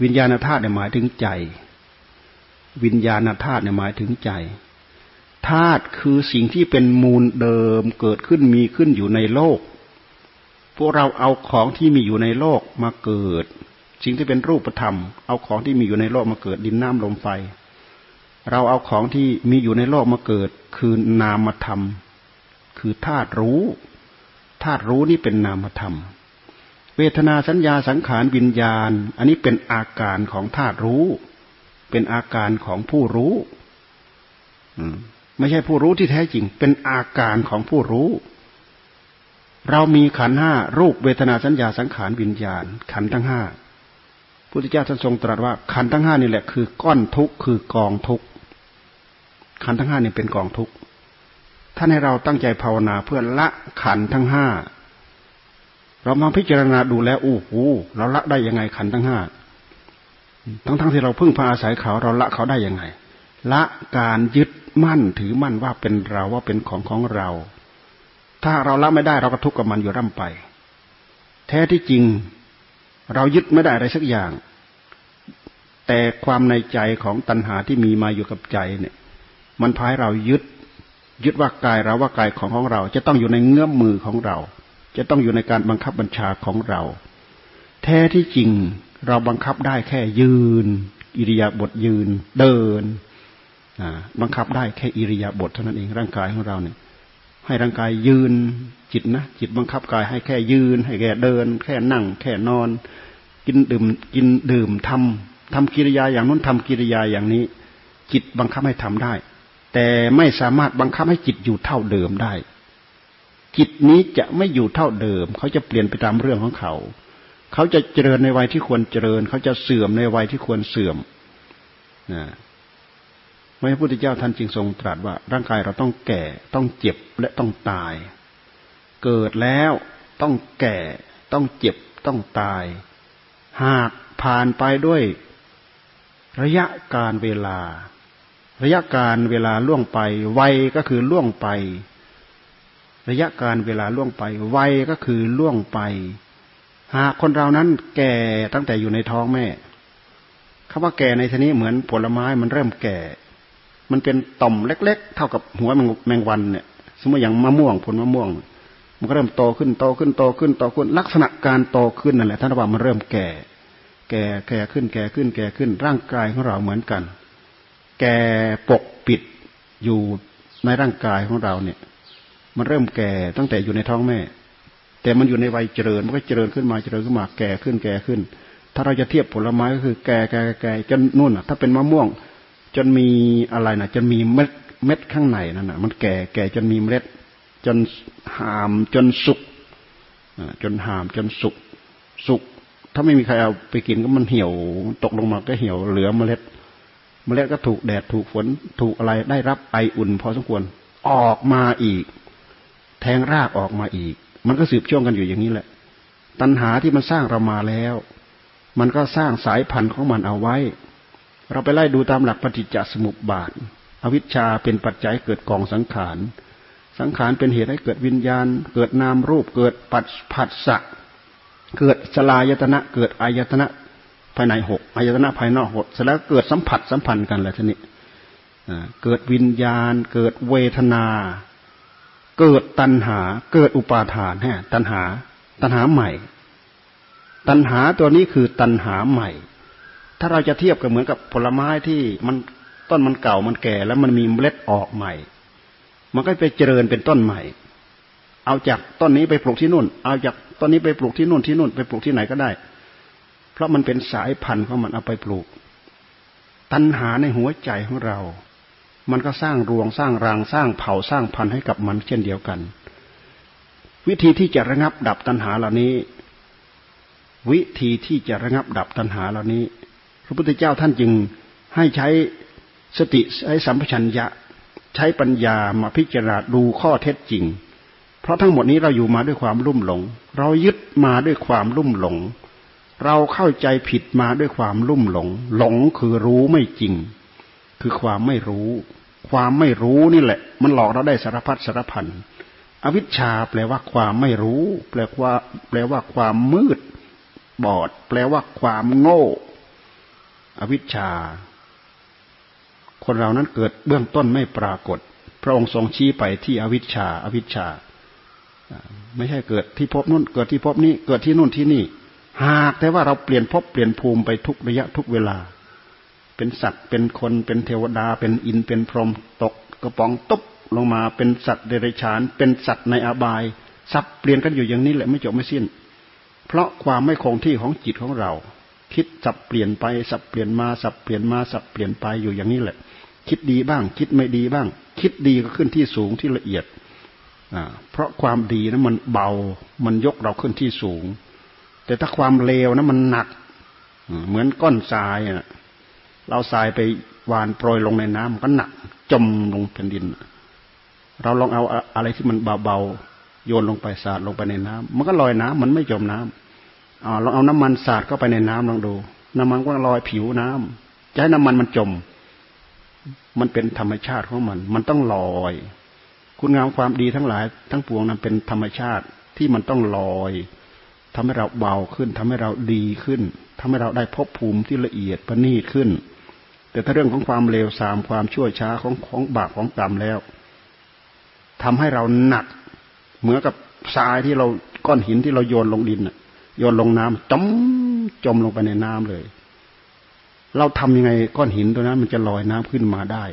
วิญญาณธาตุเนี่ยหมายถึงใจวิญญาณธาตุเนี่ยหมายถึงใจธาตุคือสิ่งที่เป็นมูลเดิมเกิดขึ้นมีขึ้นอยู่ในโลกพวกเราเอาของที่มีอยู่ในโลกมาเกิดสิ่งที่เป็นรูปธรรมเอาของที่มีอยู่ในโลกมาเกิดดินน้ำลมไฟเราเอาของที่มีอยู่ในโลกมาเกิดคือนามธรรมคือธาตุรู้ธาตุรู้นี่เป็นนามธรรมเวทนาสัญญาสังขารวิญญาณอันนี้เป็นอาการของธาตุรู้เป็นอาการของผู้รู้ไม่ใช่ผู้รู้ที่แท้จริงเป็นอาการของผู้รู้เรามีขันธ์ห้ารูปเวทนาสัญญาสังขารวิญญาณขันธ์ทั้งห้าพระพุทธเจ้าท่านทรงตรัสว่าขันธ์ทั้งห้านี่แหละคือก้อนทุกข์คือกองทุกข์ขันธ์ทั้งห้านี่เป็นกองทุกข์ท่านให้เราตั้งใจภาวนาเพื่อละขันธ์ทั้งห้าเรามาพิจารณาดูแล้วโอ้โหเราละได้ยังไงขันธ์ทั้งห้าทั้งๆ ท, ที่เราพึ่งพาอาศัยเขาเราละเขาได้ยังไงละการยึดมั่นถือมั่นว่าเป็นเราว่าเป็นของของเราถ้าเราละไม่ได้เราก็ทุกข์กับมันอยู่ร่ำไปแท้ที่จริงเรายึดไม่ได้อะไรสักอย่างแต่ความในใจของตัณหาที่มีมาอยู่กับใจเนี่ยมันพาให้เรายึดยึดว่ากายเราว่ากายของของเราจะต้องอยู่ในเงื้อมมือของเราจะต้องอยู่ในการบังคับบัญชาของเราแท้ที่จริงเราบังคับได้แค่ยืนอิริยาบถยืนเดินบังคับได้แค่อิริยาบถเท่านั้นเองร่างกายของเราเนี่ยให้ร่างกายยืนจิตนะจิตบังคับกายให้แค่ยืนให้แค่เดินแค่นั่งแค่นอนกินดื่มกินดื่มท ทำกิริยาอย่างนั้นทำกิริยาอย่างนี้จิตบังคับให้ทำได้แต่ไม่สามารถบังคับให้จิตอยู่เท่าเดิมได้จิตนี้จะไม่อยู่เท่าเดิมเขาจะเปลี่ยนไปตามเรื่องของเขาเขาจะเจริญในวัยที่ควรเจริญเขาจะเสื่อมในวัยที่ควรเสื่อมนะพระพุทธเจ้าท่านจึงทรงตรัสว่าร่างกายเราต้องแก่ต้องเจ็บและต้องตายเกิดแล้วต้องแก่ต้องเจ็บต้องตายหากผ่านไปด้วยระยะการเวลาระยะการเวลาล่วงไปวัยก็คือล่วงไประยะการเวลาล่วงไปวัยก็คือล่วงไปหากคนเรานั้นแก่ตั้งแต่อยู่ในท้องแม่คำว่าแก่ในที่นี้เหมือนผลไม้มันเริ่มแก่มันเป็นต่อมเล็กๆเท่ากับหัวแมงวันเนี่ยสมมติอย่างมะม่วงผลมะม่วงมันก็เริ่มโตขึ้นโตขึ้นโตขึ้นโตขึ้นลักษณะการโตขึ้นนั่นแหละท่านว่ามันเริ่มแก่แก่แก่ขึ้นแก่ขึ้นแก่ขึ้นร่างกายของเราเหมือนกันแก่ปกปิดอยู่ในร่างกายของเราเนี่ยมันเริ่มแก่ตั้งแต่อยู่ในท้องแม่แต่มันอยู่ในวัยเจริญมันก็เจริญขึ้นมาเจริญขึ้นมาแก่ขึ้นแก่ขึ้นถ้าเราจะเทียบผลไม้ก็คือแก่แก่แก่จนนู่นอ่ะถ้าเป็นมะม่วงจนมีอะไรนะจนมีเม็ดเม็ดข้างในนั่นน่ะมันแก่แก่จนมีเม็ดจนหามจนสุกจนหามจนสุกสุกถ้าไม่มีใครเอาไปกินก็มันเหี่ยวตกลงมาก็เหี่ยวเหลือเมล็ดเมล็ดก็ถูกแดดถูกฝนถูกอะไรได้รับไออุ่นพอสมควรออกมาอีกแทงรากออกมาอีกมันก็สืบช่วงกันอยู่อย่างนี้แหละตัณหาที่มันสร้างเรามาแล้วมันก็สร้างสายพันธุ์ของมันเอาไว้เราไปไล่ดูตามหลักปฏิจจสมุปบาทอวิชชาเป็นปัจจัยเกิดกองสังขารสังขารเป็นเหตุให้เกิดวิญญาณเกิดนามรูปเกิดปัจผัสสะเกิดสลายตนะเกิดอายตนะภายในหกอายตนะภายนอกหกเสร็จแล้วเกิดสัมผัสสัมพันธ์กันแล้วทีนี้เกิดวิญญาณเกิดเวทนาเกิดตัณหาเกิดอุปาทานฮะตัณหาตัณหาใหม่ตัณหาตัวนี้คือตัณหาใหม่ถ้าเราจะเทียบกับเหมือนกับผลไม้ที่มันต้นมันเก่ามันแก่แล้วมันมีเมล็ดออกใหม่มันก็ไปเจริญเป็นต้นใหม่เอาจากต้นนี้ไปปลูกที่นู่นเอาจากต้นนี้ไปปลูกที่นู่นที่นู่นไปปลูกที่ไหนก็ได้เพราะมันเป็นสายพันธุ์ของมันเอาไปปลูกตัณหาในหัวใจของเรามันก็สร้างรวงสร้างรังสร้างเผ่าสร้างพันธุ์ให้กับมันเช่นเดียวกันวิธีที่จะระงับดับตัณหาเหล่านี้วิธีที่จะระงับดับตัณหาเหล่านี้พระพุทธเจ้าท่านจึงให้ใช้สติใช้สัมปชัญญะใช้ปัญญามาพิจารณาดูข้อเท็จจริงเพราะทั้งหมดนี้เราอยู่มาด้วยความลุ่มหลงเรายึดมาด้วยความลุ่มหลงเราเข้าใจผิดมาด้วยความลุ่มหลงหลงคือรู้ไม่จริงคือความไม่รู้ความไม่รู้นี่แหละมันหลอกเราได้สารพัดสารพันอวิชชาแปลว่าความไม่รู้แปลว่าแปลว่าความมืดบอดแปลว่าความโง่อวิชชาคนเรานั้นเกิดเบื้องต้นไม่ปรากฏพระองค์ทรงชี้ไปที่อวิชชาอวิชชาไม่ใช่เกิดที่พบนู่นเกิดที่พบนี้เกิดที่นู่นที่นี่หากแต่ว่าเราเปลี่ยนพบเปลี่ยนภูมิไปทุกระยะทุกเวลาเป็นสัตว์เป็นคนเป็นเทวดาเป็นอินเป็นพรหมตกกระป๋องตุ๊บลงมาเป็นสัตว์เดรัจฉานเป็นสัตว์ในอบายสับเปลี่ยนกันอยู่อย่างนี้แหละไม่จบไม่สิ้นเพราะความไม่คงที่ของจิตของเราคิดสับเปลี่ยนไปสับเปลี่ยนมาสับเปลี่ยนมาสับเปลี่ยนไปอยู่อย่างนี้แหละคิดดีบ้างคิดไม่ดีบ้างคิดดีก็ขึ้นที่สูงที่ละเอียดอ่าเพราะความดีนั้นมันเบามันยกเราขึ้นที่สูงแต่ถ้าความเลวนั้นมันหนักเหมือนก้อนทรายอ่ะเราทรายไปวานโปรยลงในน้ำมันก็หนักจมลงแผ่นดินเราลองเอาอะไรที่มันเบาๆโยนลงไปสาดลงไปในน้ำมันก็ลอยน้ำมันไม่จมน้ำอ่าลองเอาน้ำมันสาดเข้าไปในน้ำลองดูน้ำมันก็ลอยผิวน้ำจะให้น้ำมันมันจมมันเป็นธรรมชาติของมันมันต้องลอยคุณงามความดีทั้งหลายทั้งปวงนั้นเป็นธรรมชาติที่มันต้องลอยทำให้เราเบาขึ้นทำให้เราดีขึ้นทำให้เราได้ภพภูมิที่ละเอียดประณีตขึ้นแต่ถ้าเรื่องของความเลวทรามความชั่วช้าของของบาปของกรรมแล้วทำให้เราหนักเหมือนกับทรายที่เราก้อนหินที่เราโยนลงดินโยนลงน้ำจมจมลงไปในน้ำเลยเราทำยังไงก้อนหินตัวนั้นมันจะลอยน้ำขึ้นมาได้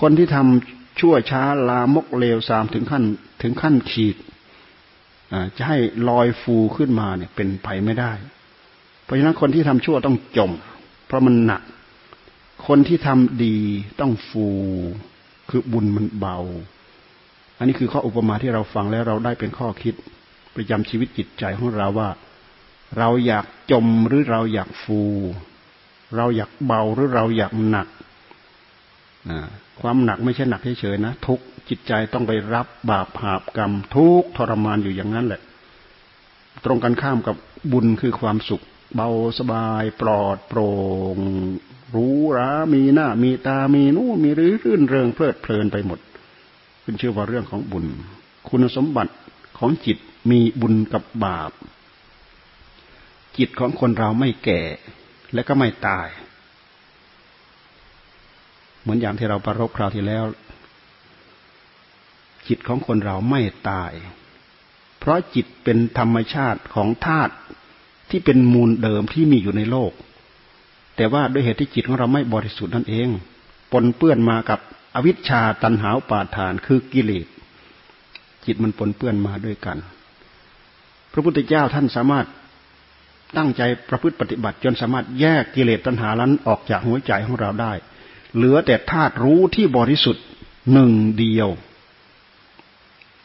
คนที่ทำชั่วช้าลามกเลวทรามถึงขั้นถึงขั้นขีดจะให้ลอยฟูขึ้นมาเนี่ยเป็นไปไม่ได้เพราะฉะนั้นคนที่ทำชั่วต้องจม เพราะมันหนักคนที่ทำดีต้องฟูคือบุญมันเบาอันนี้คือข้ออุปมาที่เราฟังแล้วเราได้เป็นข้อคิดประจำชีวิตจิตใจของเราว่าเราอยากจมหรือเราอยากฟูเราอยากเบาหรือเราอยากหนักความหนักไม่ใช่หนักเฉยๆนะทุกจิตใจต้องไปรับบาปหาบกรรมทุกทรมานอยู่อย่างนั้นแหละตรงกันข้ามกับบุญคือความสุขเบาสบายปลอดโปร่งรู้รามีหน้ามีตามีนู่นมีรื้อรื่นเริงเพลิดเพลินไปหมดเป็นชื่อว่าเรื่องของบุญคุณสมบัติของจิตมีบุญกับบาปจิตของคนเราไม่แก่และก็ไม่ตายเหมือนอย่างที่เราประรบคราวที่แล้วจิตของคนเราไม่ตายเพราะจิตเป็นธรรมชาติของธาตุที่เป็นมูลเดิมที่มีอยู่ในโลกแต่ว่าด้วยเหตุที่จิตของเราไม่บริสุทธิ์นั่นเองปนเปื้อนมากับอวิชชาตัณหาอุปาทานคือกิเลสจิตมันปนเปื้อนมาด้วยกันพระพุทธเจ้าท่านสามารถตั้งใจประพฤติปฏิบัติจนสามารถแยกกิเลสตัณหานั้นออกจากหัวใจของเราได้เหลือแต่ธาตุรู้ที่บริสุทธิ์หนึ่งเดียว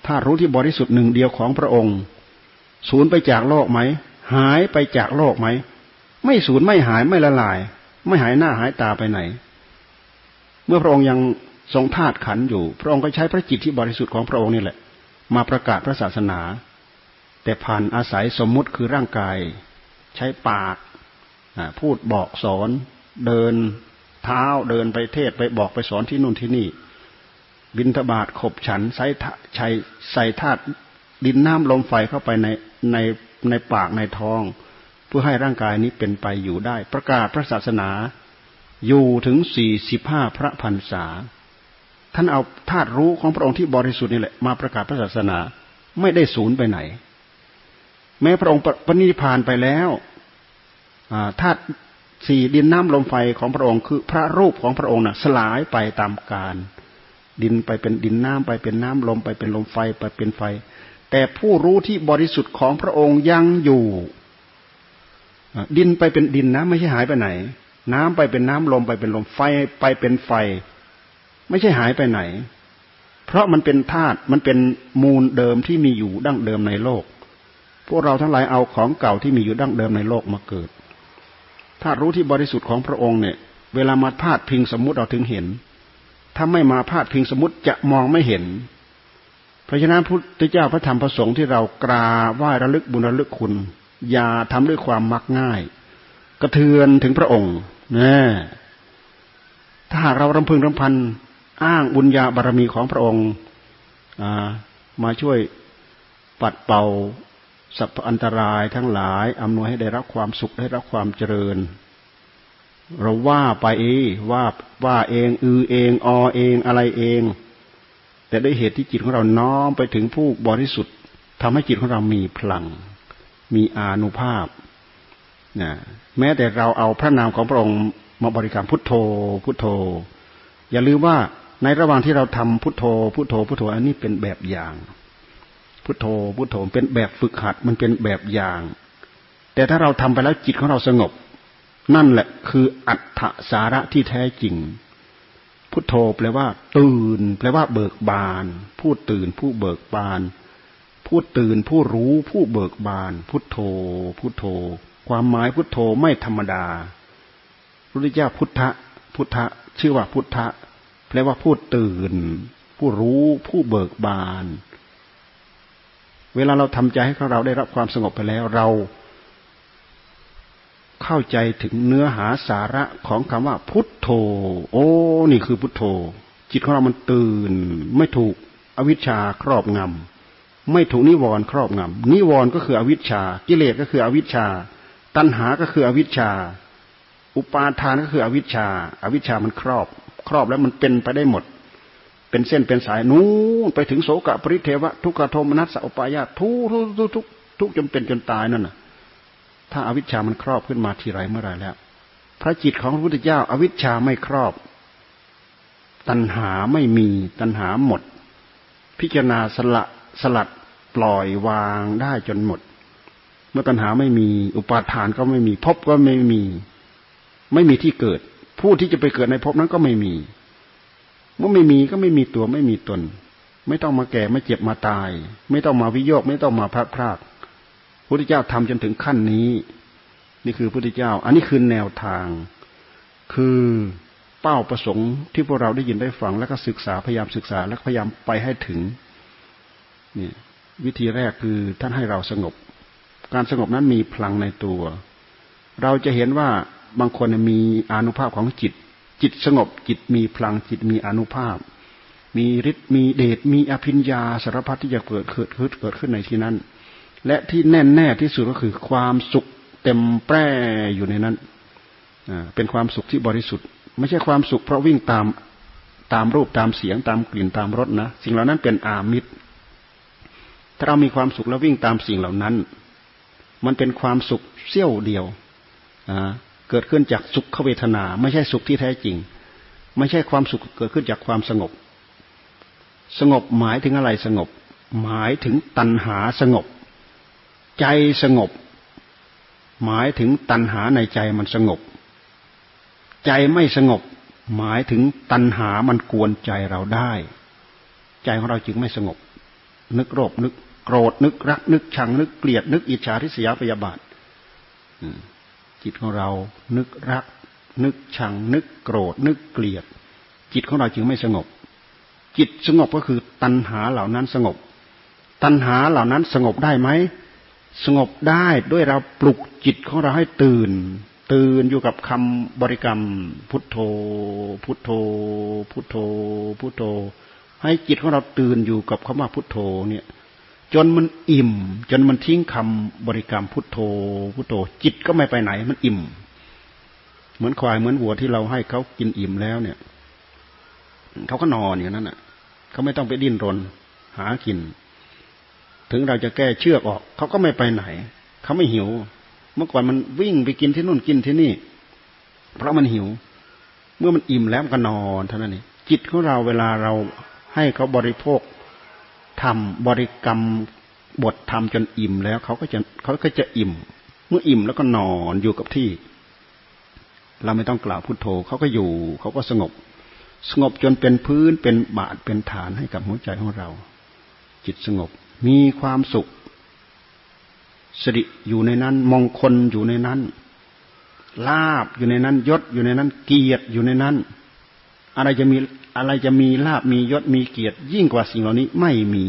ธาตุรู้ที่บริสุทธิ์หนึ่งเดียวของพระองค์สูญไปจากโลกไหมหายไปจากโลกไหมไม่สูญไม่หายไม่ละลายไม่หายหน้าหายตาไปไหนเมื่อพระองค์ยังทรงธาตุขันธ์อยู่พระองค์ก็ใช้พระจิตที่บริสุทธิ์ของพระองค์นี่แหละมาประกาศพระศาสนาแต่ผ่านอาศัยสมมุติคือร่างกายใช้ปากพูดบอกสอนเดินเท้าเดินไปเทศไปบอกไปสอนที่นู่นที่นี่บิณฑบาตขบฉันใส่ชัยใส่ธาตุดินน้ำลมไฟเข้าไปในในในปากในท้องเพื่อให้ร่างกายนี้เป็นไปอยู่ได้ประกาศพระศาสนาอยู่ถึงสี่สิบห้าพระพรรษาท่านเอาธาตุรู้ของพระองค์ที่บริสุทธิ์นี่แหละมาประกาศพระศาสนาไม่ได้สูญไปไหนแม้พระองค์ปรินิพพานไปแล้วธาตุสี่ดินน้ำลมไฟของพระองค์คือพระรูปของพระองค์น่ะสลายไปตามกาลดินไปเป็นดินน้ำไปเป็นน้ำลมไปเป็นลมไฟไปเป็นไฟแต่ผู้รู้ที่บริสุทธิ์ของพระองค์ยังอยู่ดินไปเป็นดินนะไม่ใช่หายไปไหนน้ำไปเป็นน้ำลมไปเป็นลมไฟไปเป็นไฟไม่ใช่หายไปไหนเพราะมันเป็นธาตุมันเป็นมูลเดิมที่มีอยู่ดั้งเดิมในโลกพวกเราทั้งหลายเอาของเก่าที่มีอยู่ดั้งเดิมในโลกมาเกิดธาตุรู้ที่บริสุทธิ์ของพระองค์เนี่ยเวลามาพาดพิงสมมุติเราถึงเห็นถ้าไม่มาพาดพิงสมมุติจะมองไม่เห็นเพราะฉะนั้นพระพุทธเจ้าพระธรรมพระสงฆ์ที่เรากราบไหว้ระลึกบุญระลึกคุณอย่าทำด้วยความมักง่ายกระเทือนถึงพระองค์นะถ้าหากเรารำพึงรำพันอ้างบุญญาบารมีของพระองค์มาช่วยปัดเป่าสัพพอันตรายทั้งหลายอำนวยให้ได้รับความสุขได้รับความเจริญเราว่าไปเองว่าว่าเองอือเองอเองอะไรเองแต่ด้วยเหตุที่จิตของเราน้อมไปถึงผู้บริสุทธิ์ทำให้จิตของเรามีพลังมีอานุภาพนะแม้แต่เราเอาพระนามของพระองค์มาบริกรรมพุทโธพุทโธอย่าลืมว่าในระหว่างที่เราทำพุทโธพุทโธพุทโธอันนี้เป็นแบบอย่างพุทโธพุทโธเป็นแบบฝึกหัดมันเป็นแบบอย่างแต่ถ้าเราทำไปแล้วจิตของเราสงบนั่นแหละคืออัตถสาระที่แท้จริงพุทโธแปลว่าตื่นแปลว่าเบิกบานผู้ตื่นผู้เบิกบานผู้ตื่นผู้รู้ผู้เบิกบานพุทโธพุทโธความหมายพุทโธไม่ธรรมดาพระพุทธเจ้าพุทธะพุทธะชื่อว่าพุทธะแปลว่าผู้ตื่นผู้รู้ผู้เบิกบานเวลาเราทำใจให้เราได้รับความสงบไปแล้วเราเข้าใจถึงเนื้อหาสาระของคำว่าพุทโธโอ้นี่คือพุทโธจิตของเรามันตื่นไม่ถูกอวิชชาครอบงำไม่ถูกนิวรณ์ครอบงำนิวรณ์ก็คืออวิชชากิเลสก็คืออวิชชาตัณหาก็คืออวิชชาอุปาทานก็คืออวิชชาอวิชชามันครอบครอบแล้วมันเป็นไปได้หมดเป็นเส้นเป็นสายนู้นไปถึงโสกะปริเทวะทุกขโทมนัสสะอุปายาสทุกๆๆทุกจนเป็นจนตายนั่นน่ะถ้าอาวิชชามันครอบขึ้นมาทีไรเมื่อไรแล้วพระจิตของพระพุทธเจ้าอาวิชชาไม่ครอบตัณหาไม่มีตัณหาหมดพิจารณาสละสลัดปล่อยวางได้จนหมดเมื่อตัณหาไม่มีอุปาทานก็ไม่มีภพก็ไม่มี ไม่มีที่เกิดผู้ที่จะไปเกิดในภพนั้นก็ไม่มีเมื่อไม่มีก็ไม่มีตัวไม่มีตนไม่ต้องมาแก่ไม่เจ็บมาตายไม่ต้องมาวิโยคไม่ต้องมาพลัดพรากพระพุทธเจ้าทำจนถึงขั้นนี้นี่คือพระพุทธเจ้าอันนี้คือแนวทางคือเป้าประสงค์ที่พวกเราได้ยินได้ฟังแล้วก็ศึกษาพยายามศึกษาแล้วพยายามไปให้ถึงนี่วิธีแรกคือท่านให้เราสงบการสงบนั้นมีพลังในตัวเราจะเห็นว่าบางคนมีอานุภาพของจิตจิตสงบจิตมีพลังจิตมีอานุภาพมีฤทธิ์มีเดชมีอภิญญาสารพัดที่จะเกิดขึ้นเกิดขึ้นในที่นั้นและที่แน่แน่ที่สุดก็คือความสุขเต็มแปร่อยู่ในนั้นเป็นความสุขที่บริสุทธิ์ไม่ใช่ความสุขเพราะวิ่งตามตามรูปตามเสียงตามกลิ่นตามรสนะสิ่งเหล่านั้นเป็นอามิตรถ้าเรามีความสุขแล้ววิ่งตามสิ่งเหล่านั้นมันเป็นความสุขเสี้ยวเดียวเกิดขึ้นจากสุขเวทนาไม่ใช่สุขที่แท้จริงไม่ใช่ความสุขเกิดขึ้นจากความสงบสงบหมายถึงอะไรสงบหมายถึงตัณหาสงบใจสงบหมายถึงตัณหาในใจมันสงบใจไม่สงบหมายถึงตัณหามันกวนใจเราได้ใจของเราจึงไม่สงบนึกโลภนึกโกรธนึกรักนึกชังนึกเกลียดนึกอิจฉาทิษยาพยาบาทจิตของเรานึกรักนึกชังนึกโกรธนึกเกลียดจิตของเราจึงไม่สงบจิตสงบก็คือตัณหาเหล่านั้นสงบตัณหาเหล่านั้นสงบได้ไหมสงบได้ด้วยเราปลุกจิตของเราให้ตื่นตื่นอยู่กับคำบริกรรมพุทโธพุทโธพุทโธพุทโธให้จิตของเราตื่นอยู่กับคำว่าพุทโธเนี่ยจนมันอิ่มจนมันทิ้งคำบริกรรมพุทโธพุทโธจิตก็ไม่ไปไหนมันอิ่มเหมือนควายเหมือนวัวที่เราให้เขากินอิ่มแล้วเนี่ยเขาก็นอนอย่างนั้นน่ะเขาไม่ต้องไปดิ้นรนหากินถึงเราจะแก้เชือกออกเขาก็ไม่ไปไหนเขาไม่หิวเมื่อก่อนมันวิ่งไปกินที่นู่นกินที่นี่เพราะมันหิวเมื่อมันอิ่มแล้วมันก็นอนเท่านั้นเองจิตของเราเวลาเราให้เขาบริโภคธรรมบริกรรมบทธรรมจนอิ่มแล้วเขาก็จะเขาก็จะอิ่มเมื่ออิ่มแล้วก็นอนอยู่กับที่เราไม่ต้องกล่าวพุทโธเขาก็อยู่เขาก็สงบสงบจนเป็นพื้นเป็นบาทเป็นฐานให้กับหัวใจของเราจิตสงบมีความสุขสิริอยู่ในนั้นมงคลอยู่ในนั้นลาภอยู่ในนั้นยศอยู่ในนั้นเกียรติอยู่ในนั้นอะไรจะมีอะไรจะมีลาภมียศมีเกียรติยิ่งกว่าสิ่งเหล่านี้ไม่มี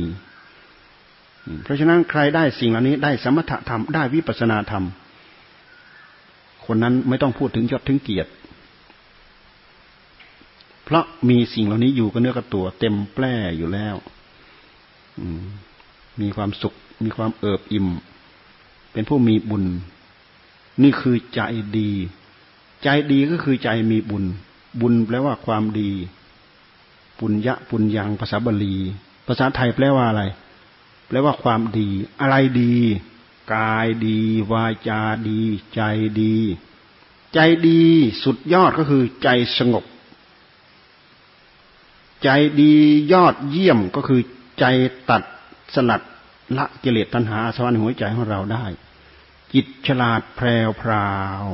เพราะฉะนั้นใครได้สิ่งเหล่านี้ได้สมถะธรรมได้วิปัสสนาธรรมคนนั้นไม่ต้องพูดถึงยศถึงเกียรติเพราะมีสิ่งเหล่านี้อยู่กับเนื้อกับตัวเต็มแปร่อยู่แล้วมีความสุขมีความเอิบอิ่มเป็นผู้มีบุญนี่คือใจดีใจดีก็คือใจมีบุญบุญแปลว่าความดีปุญญะปุญญังภาษาบาลีภาษาไทยแปลว่าอะไรแปลว่าความดีอะไรดีกายดีวาจาดีใจดีใจดีสุดยอดก็คือใจสงบใจดียอดเยี่ยมก็คือใจตัดสลัดละกิเลสตัณหาอาสวะในหัวใจของเราได้จิตฉลาดแพรวพราว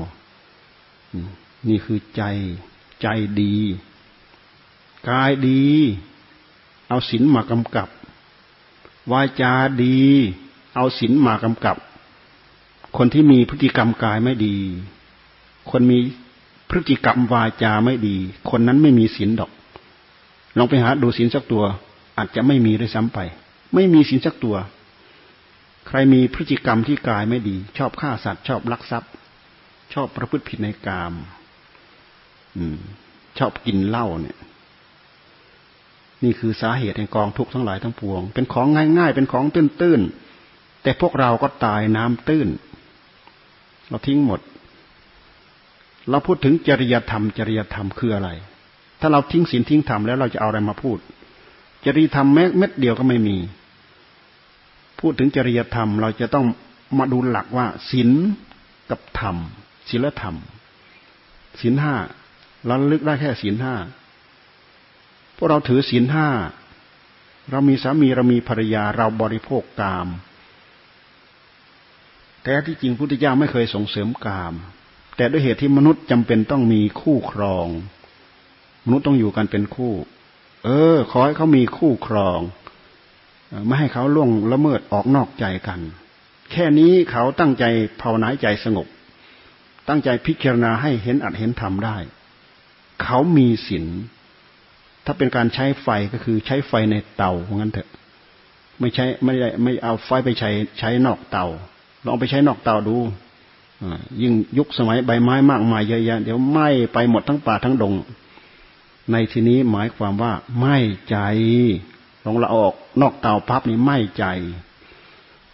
นี่คือใจใจดีกายดีเอาศีลมากำกับวาจาดีเอาศีลมากำกับคนที่มีพฤติกรรมกายไม่ดีคนมีพฤติกรรมวาจาไม่ดีคนนั้นไม่มีศีลดอกลองไปหาดูศีลสักตัวอาจจะไม่มีด้วยซ้ำไปไม่มีศีลสักตัวใครมีพฤติกรรมที่กายไม่ดีชอบฆ่าสัตว์ชอบลักทรัพย์ชอบประพฤติผิดในกามอืมชอบกินเหล้าเนี่ยนี่คือสาเหตุแห่งกองทุกข์ทั้งหลายทั้งปวงเป็นของง่ายๆเป็นของตื้นๆแต่พวกเราก็ตายน้ำตื้นเราทิ้งหมดเราพูดถึงจริยธรรมจริยธรรมคืออะไรถ้าเราทิ้งศีลทิ้งธรรมแล้วเราจะเอาอะไรมาพูดจริยธรรมแม้เม็ดเดียวก็ไม่มีพูดถึงจริยธรรมเราจะต้องมาดูหลักว่าศีลกับธรรมศีลธรรมศีลห้าเราลึกได้แค่ศีลห้าพวกเราถือศีลห้าเรามีสามีเรามีภรรยาเราบริโภคกามแต่ที่จริงพุทธเจ้าไม่เคยส่งเสริมกาม แต่ด้วยเหตุที่มนุษย์จำเป็นต้องมีคู่ครองมนุษย์ต้องอยู่กันเป็นคู่เออขอให้เขามีคู่ครองไม่ให้เขาล่วงละเมิดออกนอกใจกันแค่นี้เขาตั้งใจภาวนาใจสงบตั้งใจพิจารณาให้เห็นอัตเห็นธรรมได้เขามีศีลถ้าเป็นการใช้ไฟก็คือใช้ไฟในเตาเหมือนกันเถอะไม่ใช้ไม่ได้ไม่เอาไฟไปใช้ใช้นอกเตาลองไปใช้นอกเตาดูยิ่งยุคสมัยใบไม้มากมายเยอะแยะเดี๋ยวไหม้ไปหมดทั้งป่าทั้งดงในที่นี้หมายความว่าไหม้ใจลองละออกนอกเตาพับนี่ไหม้ใจ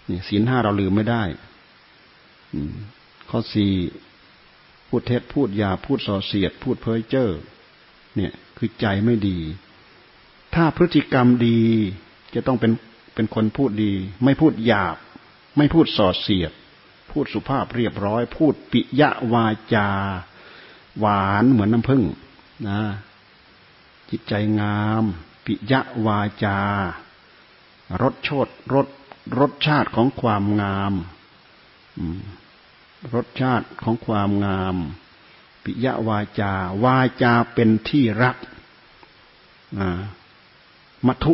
นี่ศีลห้าเราลืมไม่ได้ข้อสี่พูดเท็จพูดหยาบพูดส่อเสียดพูดเพ้อเจ้อเนี่ยคือใจไม่ดีถ้าพฤติกรรมดีจะต้องเป็นเป็นคนพูดดีไม่พูดหยาบไม่พูดส่อเสียดพูดสุภาพเรียบร้อยพูดปิยวาจาหวานเหมือนน้ำผึ้งนะจิตใจงามปิยวาจารสโชติรสรสชาติของความงามรสชาติของความงามปิยวาจาวาจาเป็นที่รักมัทุ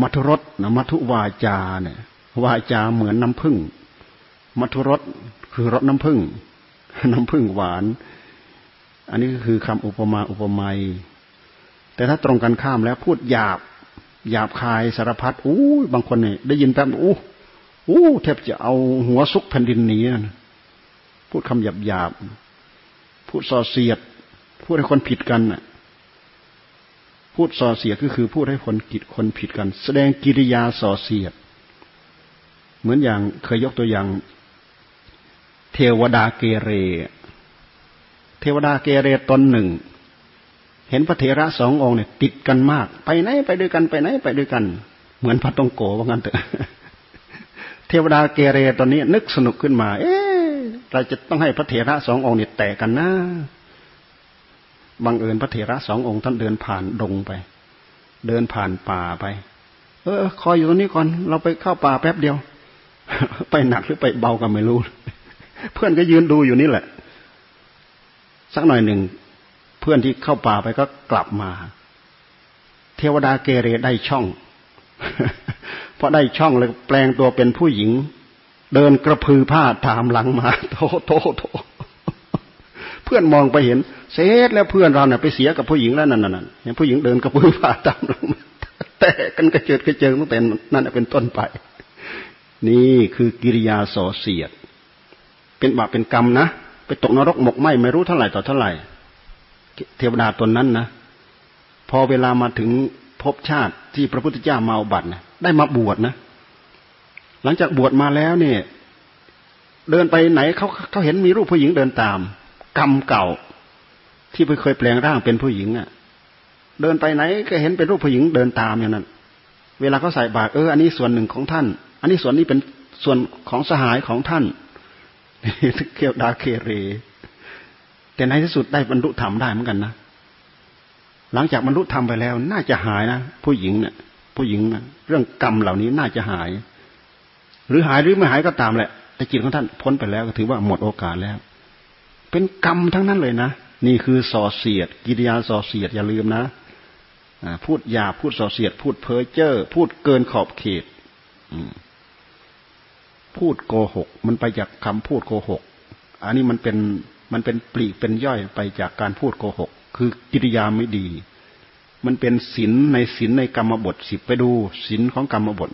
มัทุรสนะมัทุวาจาเนี่ยวาจาเหมือนน้ำผึ้งมัทุรสคือรสน้ำผึ้งน้ำผึ้งหวานอันนี้ก็คือคำอุปมาอุปไมยแต่ถ้าตรงกันข้ามแล้วพูดหยาบหยาบคายสารพัดอู้บางคนเนี่ยได้ยินแป๊บอู้อู้แทบจะเอาหัวซุกแผ่นดินหนีพูดคำหยาบหยาบพูดส่อเสียดพูดให้คนผิดกันน่ะพูดส่อเสียดก็คือพูดให้คนกิดคนผิดกันแสดงกิริยาส่อเสียดเหมือนอย่างเคยยกตัวอย่างเทวดาเกเรเทวดาเกเรตนหนึ่งเห็นพระเถระสององค์เนี่ยติดกันมากไปไหนไปด้วยกันไปไหนไปด้วยกันเหมือนพระตงโกว่างั้นเถอะเทวดาเกเรตอนนี้นึกสนุกขึ้นมาเอ๊ะเราจะต้องให้พระเถระสององค์เนี่ยแตกกันนะบังเอิญพระเถระสององค์ท่านเดินผ่านดงไปเดินผ่านป่าไปเออคอยอยู่ตรงนี้ก่อนเราไปเข้าป่าแป๊บเดียวไปหนักหรือไปเบาก็ไม่รู้เพื่อนก็ยืนดูอยู่นี่แหละสักหน่อยหนึ่งเพื่อนที่เข้าป่าไปก็กลับมาเทวดาเกเรได้ช่องเพราะได้ช่องเลยแปลงตัวเป็นผู้หญิงเดินกระพือผ้าตามหลังมาโถโถโถเพื่อนมองไปเห็นเสร็จแล้วเพื่อนเราเนี่ยไปเสียกับผู้หญิงแล้วนั่นนั่นเห็นผู้หญิงเดินกระพือผ้าตามหลังมาแต่กันกระเจิดกระเจิงตั้งแต่นั่นเป็นต้นไปนี่คือกิริยาส่อเสียดเป็นบาปเป็นกรรมนะไปตกนรกหมกไหมไม่รู้เท่าไหร่ต่อเท่าไหร่เทวดาตนนั้นนะพอเวลามาถึงภพชาติที่พระพุทธเจ้ามาอุบัตินะได้มาบวชนะหลังจากบวชมาแล้วเนี่ยเดินไปไหนเขาเขาเห็นมีรูปผู้หญิงเดินตามกรรมเก่าที่เคยแปลงร่างเป็นผู้หญิงอ่ะเดินไปไหนก็เห็นเป็นรูปผู้หญิงเดินตามอย่างนั้นเวลาเขาใส่บาตรเอออันนี้ส่วนหนึ่งของท่านอันนี้ส่วนนี้เป็นส่วนของสหายของท่านเทวดาเกเรแต่ในที่สุดได้บรรลุธรรมได้เหมือนกันนะหลังจากบรรลุธรรมไปแล้วน่าจะหายนะผู้หญิงเนี่ยผู้หญิงนะเรื่องกรรมเหล่านี้น่าจะหายหรือหายหรือไม่หายก็ตามแหละแต่จิตของท่านพ้นไปแล้วก็ถือว่าหมดโอกาสแล้วเป็นกรรมทั้งนั้นเลยนะนี่คือส่อเสียดกิริยาส่อเสียดอย่าลืมนะพูดหยาบพูดส่อเสียดพูดเพ้อเจ้อพูดเกินขอบเขตพูดโกหกมันไปจากคำพูดโกหกอันนี้มันเป็นมันเป็นปลีกเป็นย่อยไปจากการพูดโกหกคือกิริยาไม่ดีมันเป็นศีลในศีลในกรรมบทสิบไปดูศีลของกรรมบท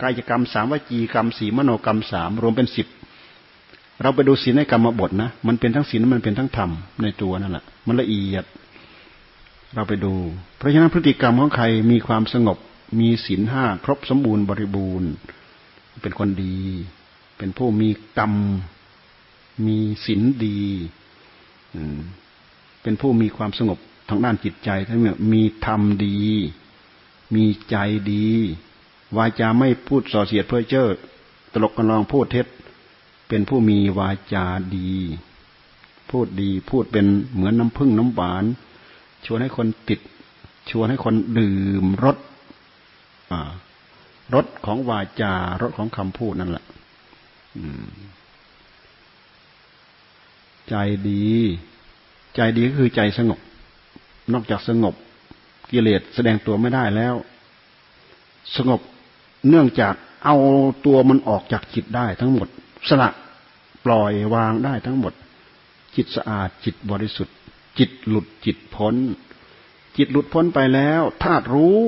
กายกรรมสามวจีกรรมสี่มโนกรรมสามรวมเป็นสิบเราไปดูศีลในกรรมบทนะมันเป็นทั้งศีลมันเป็นทั้งธรรมในตัวนั่นแหละมันละเอียดเราไปดูเพราะฉะนั้นพฤติกรรมของใครมีความสงบมีศีลห้าครบสมบูรณ์บริบูรณ์เป็นคนดีเป็นผู้มีกรรมมีศีลดีเป็นผู้มีความสงบทางด้านจิตใจทั้งหมดมีธรรมดีมีใจดีวาจาไม่พูดส่อเสียดเพ้อเจ้อตลกกลองพูดเท็จเป็นผู้มีวาจาดีพูดดีพูดเป็นเหมือนน้ำผึ้งน้ำหวานชวนให้คนติดชวนให้คนดื่มรสรสของวาจารสของคำพูดนั่นแหละ ใจดีใจดีก็คือใจสงบนอกจากสงบกิเลสแสดงตัวไม่ได้แล้วสงบเนื่องจากเอาตัวมันออกจากจิตได้ทั้งหมดสละปล่อยวางได้ทั้งหมดจิตสะอาดจิตบริสุทธิ์จิตหลุดจิตพ้นจิตหลุดพ้นไปแล้วธาตุรู้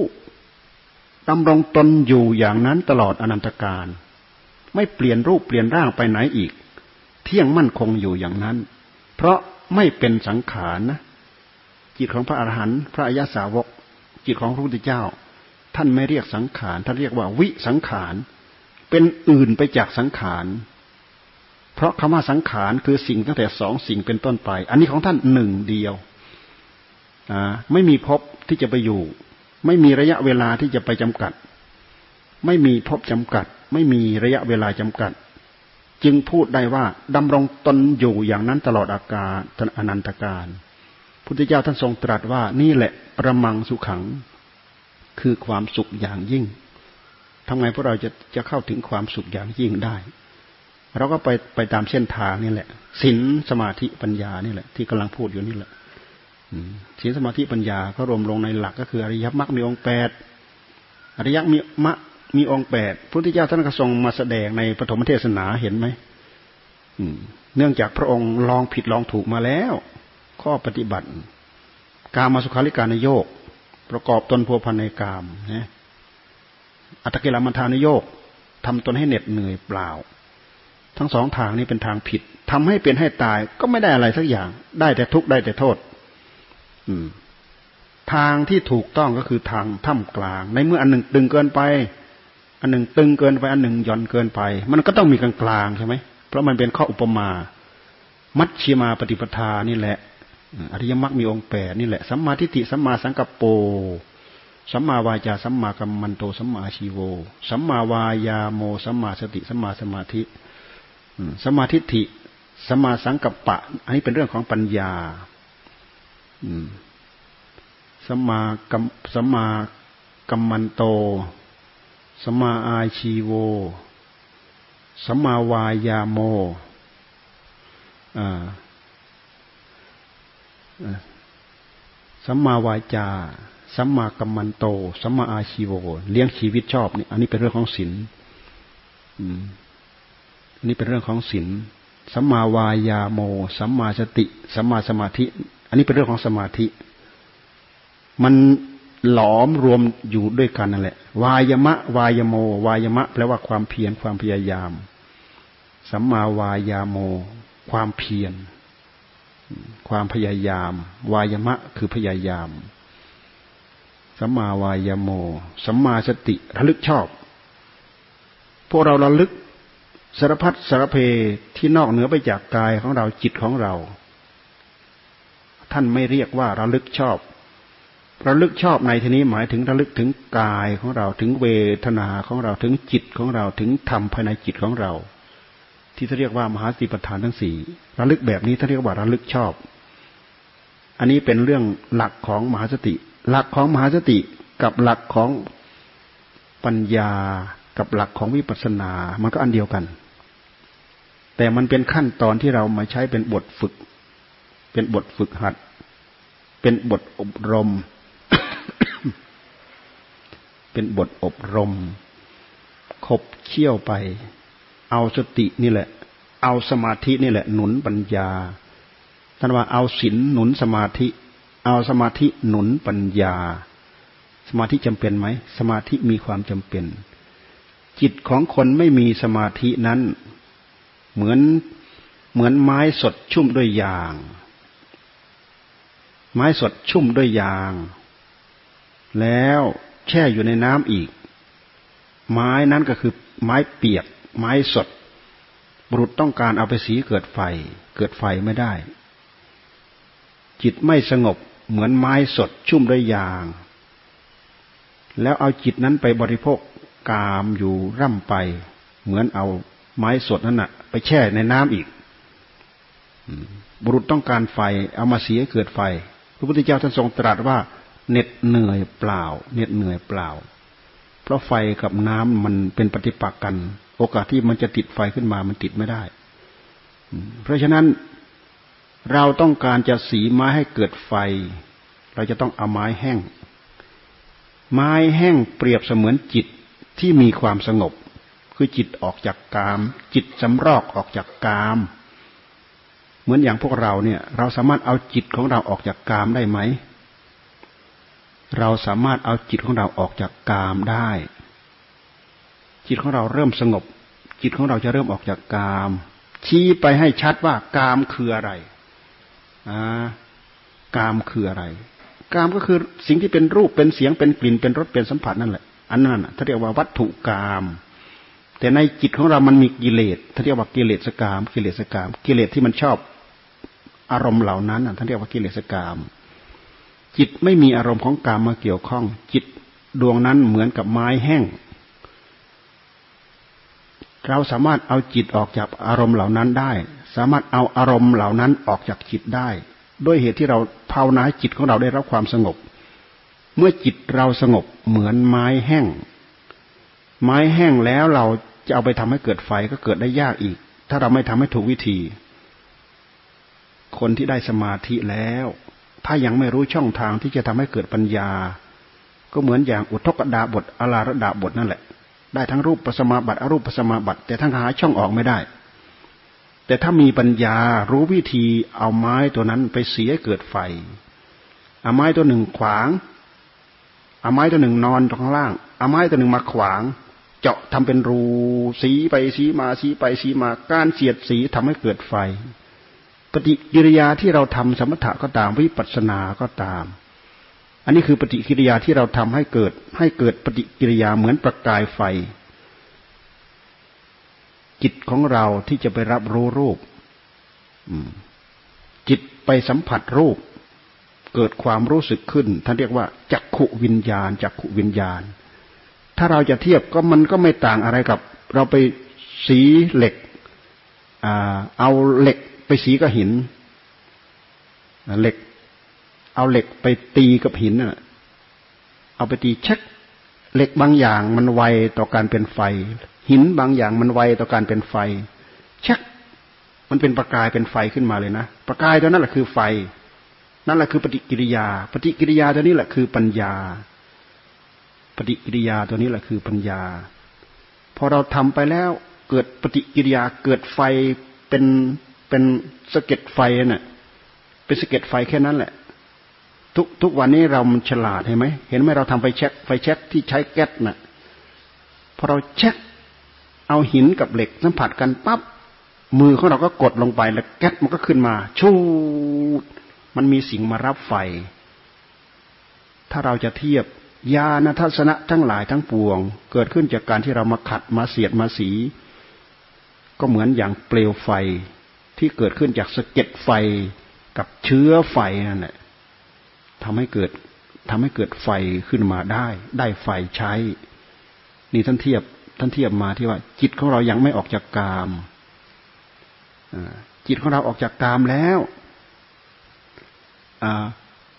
ดำรงตนอยู่อย่างนั้นตลอดอนันตกาลไม่เปลี่ยนรูปเปลี่ยนร่างไปไหนอีกเที่ยงมั่นคงอยู่อย่างนั้นเพราะไม่เป็นสังขารนะจิตของพระอรหันต์พระอริยสาวกจิตของพระพุทธเจ้าท่านไม่เรียกสังขารท่านเรียกว่าวิสังขารเป็นอื่นไปจากสังขารเพราะคำว่าสังขารคือสิ่งตั้งแต่สองสิ่งเป็นต้นไปอันนี้ของท่านหนึ่งเดียวไม่มีภพที่จะไปอยู่ไม่มีระยะเวลาที่จะไปจำกัดไม่มีภพจำกัดไม่มีระยะเวลาจำกัดจึงพูดได้ว่าดำรงตนอยู่อย่างนั้นตลอดอากาลอนันตกาลพุทธเจ้าท่านทรงตรัสว่านี่แหละประมังสุขังคือความสุขอย่างยิ่งทำไงพวกเราจะจะเข้าถึงความสุขอย่างยิ่งได้เราก็ไปไปตามเส้นทางนี่แหละศีลสมาธิปัญญานี่แหละที่กำลังพูดอยู่นี่แหละศีลสมาธิปัญญาก็รวมลงในหลักก็คืออริยมรรคมีองค์แปดอริยมรรคมีองค์แปดพุทธเจ้าท่านก็ทรงมาแสดงในปฐมเทศนาเห็นไหมเนื่องจากพระองค์ลองผิดลองถูกมาแล้วข้อปฏิบัติกามสุขาริการโยคประกอบตนพัวพันในกามนะอัตตกิลมัฏฐานโยคทำตนให้เหน็ดเหนื่อยเปล่าทั้งสองทางนี้เป็นทางผิดทำให้เป็นให้ตายก็ไม่ได้อะไรสักอย่างได้แต่ทุกข์ได้แต่โทษทางที่ถูกต้องก็คือทางท่ามกลางในเมื่ออันหนึ่งตึงเกินไปอันหนึ่งตึงเกินไปอันหนึ่งหย่อนเกินไปมันก็ต้องมีกลางกลางใช่ไหมเพราะมันเป็นข้ออุปมามัชฌิมาปฏิปทานี่แหละอริยมรรคมีองค์แปดนี่แหละสัมมาทิฏฐิสัมมาสังกัปโปสัมมาวาจาสัมมากัมมันโตสัมมาอาชีโวสัมมาวายาโมสัมมาสติสัมมาสมาธิสัมมาทิฏฐิสัมมาสังกัปปะอันนี้เป็นเรื่องของปัญญาสัมมากัมสัมมากัมมันโตสัมมาอาชีโวสัมมาวายาโมสัมมาวาจาสัมมากัมมันโตสัมมาอาชีโวเลี้ยงชีวิตชอบนี่อันนี้เป็นเรื่องของศีลอันนี้เป็นเรื่องของศีลสัมมาวายาโมสัมมาสติสัมมาสมาธิอันนี้เป็นเรื่องของสมาธิมันหลอมรวมอยู่ด้วยกันนั่นแหละวายมะวายโมวายมะแปลว่าความเพียรความพยายามสัมมาวายาโมความเพียรความพยายามวายมะคือพยายามสัมมาวายโมสัมมาสติระลึกชอบพวกเราระลึกสารพัดสารเพที่นอกเหนือไปจากกายของเราจิตของเราท่านไม่เรียกว่าระลึกชอบระลึกชอบในที่นี้หมายถึงระลึกถึงกายของเราถึงเวทนาของเราถึงจิตของเราถึงธรรมภายในจิตของเราที่เขาเรียกว่ามหาสติปัฏฐานทั้งสี่ระลึกแบบนี้เขาเรียกว่าระลึกชอบอันนี้เป็นเรื่องหลักของมหาสติหลักของมหาสติกับหลักของปัญญากับหลักของวิปัสสนามันก็อันเดียวกันแต่มันเป็นขั้นตอนที่เรามาใช้เป็นบทฝึกเป็นบทฝึกหัดเป็นบทอบรม เป็นบทอบรมขบเคี่ยวไปเอาสตินี่แหละเอาสมาธินี่แหละหนุนปัญญาท่านว่าเอาศีลหนุนสมาธิเอาสมาธิหนุนปัญญาสมาธิจำเป็นไหมสมาธิมีความจำเป็นจิตของคนไม่มีสมาธินั้นเหมือนเหมือนไม้สดชุ่มด้วยยางไม้สดชุ่มด้วยยางแล้วแช่อยู่ในน้ำอีกไม้นั้นก็คือไม้เปียกไม้สดบุรุษต้องการเอาไปสีเกิดไฟเกิดไฟไม่ได้จิตไม่สงบเหมือนไม้สดชุ่มด้วยยางแล้วเอาจิตนั้นไปบริโภคกามอยู่ร่ำไปเหมือนเอาไม้สดนั่นน่ะไปแช่ในน้ำอีกบุรุษต้องการไฟเอามาสีให้เกิดไฟพระพุทธเจ้าท่านทรงตรัสว่าเหน็ดเหนื่อยเปล่าเหน็ดเหนื่อยเปล่าเพราะไฟกับน้ำมันเป็นปฏิปักษ์กันโอกาสที่มันจะติดไฟขึ้นมามันติดไม่ได้เพราะฉะนั้น เราต้องการจะสีไม้ให้เกิดไฟเราจะต้องเอาไม้แห้งไม้แห้งเปรียบเสมือนจิตที่มีความสงบคือจิตออกจากกามจิตสำรอกออกจากกามเหมือนอย่างพวกเราเนี่ยเราสามารถเอาจิตของเราออกจากกามได้ไหมเราสามารถเอาจิตของเราออกจากกามได้จิตของเราเริ่มสงบจิตของเราจะเริ่มออกจากกามชี้ไปให้ชัดว่ากามคืออะไรอ่ากามคืออะไรกามก็คือสิ่งที่เป็นรูปเป็นเสียงเป็นกลิ่นเป็นรสเป็นสัมผัสนั่นแหละอันนั้นน่ะเขาเรียกว่าวัตถุกามแต่ในจิตของเรามันมีกิเลสเขาเรียกว่ากิเลสกามกิเลสกามกิเลสที่มันชอบอารมณ์เหล่านั้นน่ะเขาเรียกว่ากิเลสกามจิตไม่มีอารมณ์ของกามมาเกี่ยวข้องจิตดวงนั้นเหมือนกับไม้แห้งเราสามารถเอาจิตออกจากอารมณ์เหล่านั้นได้สามารถเอาอารมณ์เหล่านั้นออกจากจิตได้ด้วยเหตุที่เราภาวนาให้จิตของเราได้รับความสงบเมื่อจิตเราสงบเหมือนไม้แห้งไม้แห้งแล้วเราจะเอาไปทำให้เกิดไฟก็เกิดได้ยากอีกถ้าเราไม่ทำให้ถูกวิธีคนที่ได้สมาธิแล้วถ้ายังไม่รู้ช่องทางที่จะทำให้เกิดปัญญาก็เหมือนอย่างอุทกดาบทอลารดาบทนั่นแหละได้ทั้งรูปสมาบัติอรูปสมาบัติแต่ทั้งหาช่องออกไม่ได้แต่ถ้ามีปัญญารู้วิธีเอาไม้ตัวนั้นไปเสียเกิดไฟเอาไม้ตัวหนึ่งขวางเอาไม้ตัวหนึ่งนอนตรงข้างล่างเอาไม้ตัวหนึ่งมาขวางเจาะทำเป็นรูสีไปสีมาสีไปสีมาการเสียดสีทำให้เกิดไฟปฏิกิริยาที่เราทำสมถะก็ตามวิปัสสนาก็ตามอันนี้คือปฏิกิริยาที่เราทำให้เกิดให้เกิดปฏิกิริยาเหมือนประกายไฟจิตของเราที่จะไปรับรู้รูปจิตไปสัมผัสรูปเกิดความรู้สึกขึ้นท่านเรียกว่าจักขุวิญญาณจักขุวิญญาณถ้าเราจะเทียบก็มันก็ไม่ต่างอะไรกับเราไปสีเหล็กเอาเหล็กไปสีกับหินเหล็กเอาเหล็กไปตีกับหินน่ะเอาไปตีชักเหล็กบางอย่างมันไวต่อการเป็นไฟหินบางอย่างมันไวต่อการเป็นไฟชักมันเป็นประกายเป็นไฟขึ้นมาเลยนะประกายตัวนั้นแหละคือไฟนั่นแหละคือปฏิกิริยาปฏิกิริยาตัวนี้แหละคือปัญญาปฏิกิริยาตัวนี้แหละคือปัญญาพอเราทำไปแล้วเกิดปฏิกิริยาเกิดไฟเป็นเป็นสะเก็ดไฟน่ะเป็นสะเก็ดไฟแค่นั้นแหละทุกทุกวันนี้เรามันฉลาดเห็นไหมเห็นไหมเราทำไฟแช็กไฟแช็กที่ใช้แก๊สน่ะพอเราแช็กเอาหินกับเหล็กสัมผัสกันปั๊บมือของเราก็กดลงไปแล้วแก๊สมันก็ขึ้นมาชูดมันมีสิ่งมารับไฟถ้าเราจะเทียบญาณทัศนะทั้งหลายทั้งปวงเกิดขึ้นจากการที่เรามาขัดมาเสียดมาสีก็เหมือนอย่างเปลวไฟที่เกิดขึ้นจากสะเก็ดไฟกับเชื้อไฟนั่นแหละทำให้เกิดทำให้เกิดไฟขึ้นมาได้ได้ไฟใช้นี่ท่านเทียบท่านเทียบมาที่ว่าจิตของเรายังไม่ออกจากกามจิตของเราออกจากกามแล้ว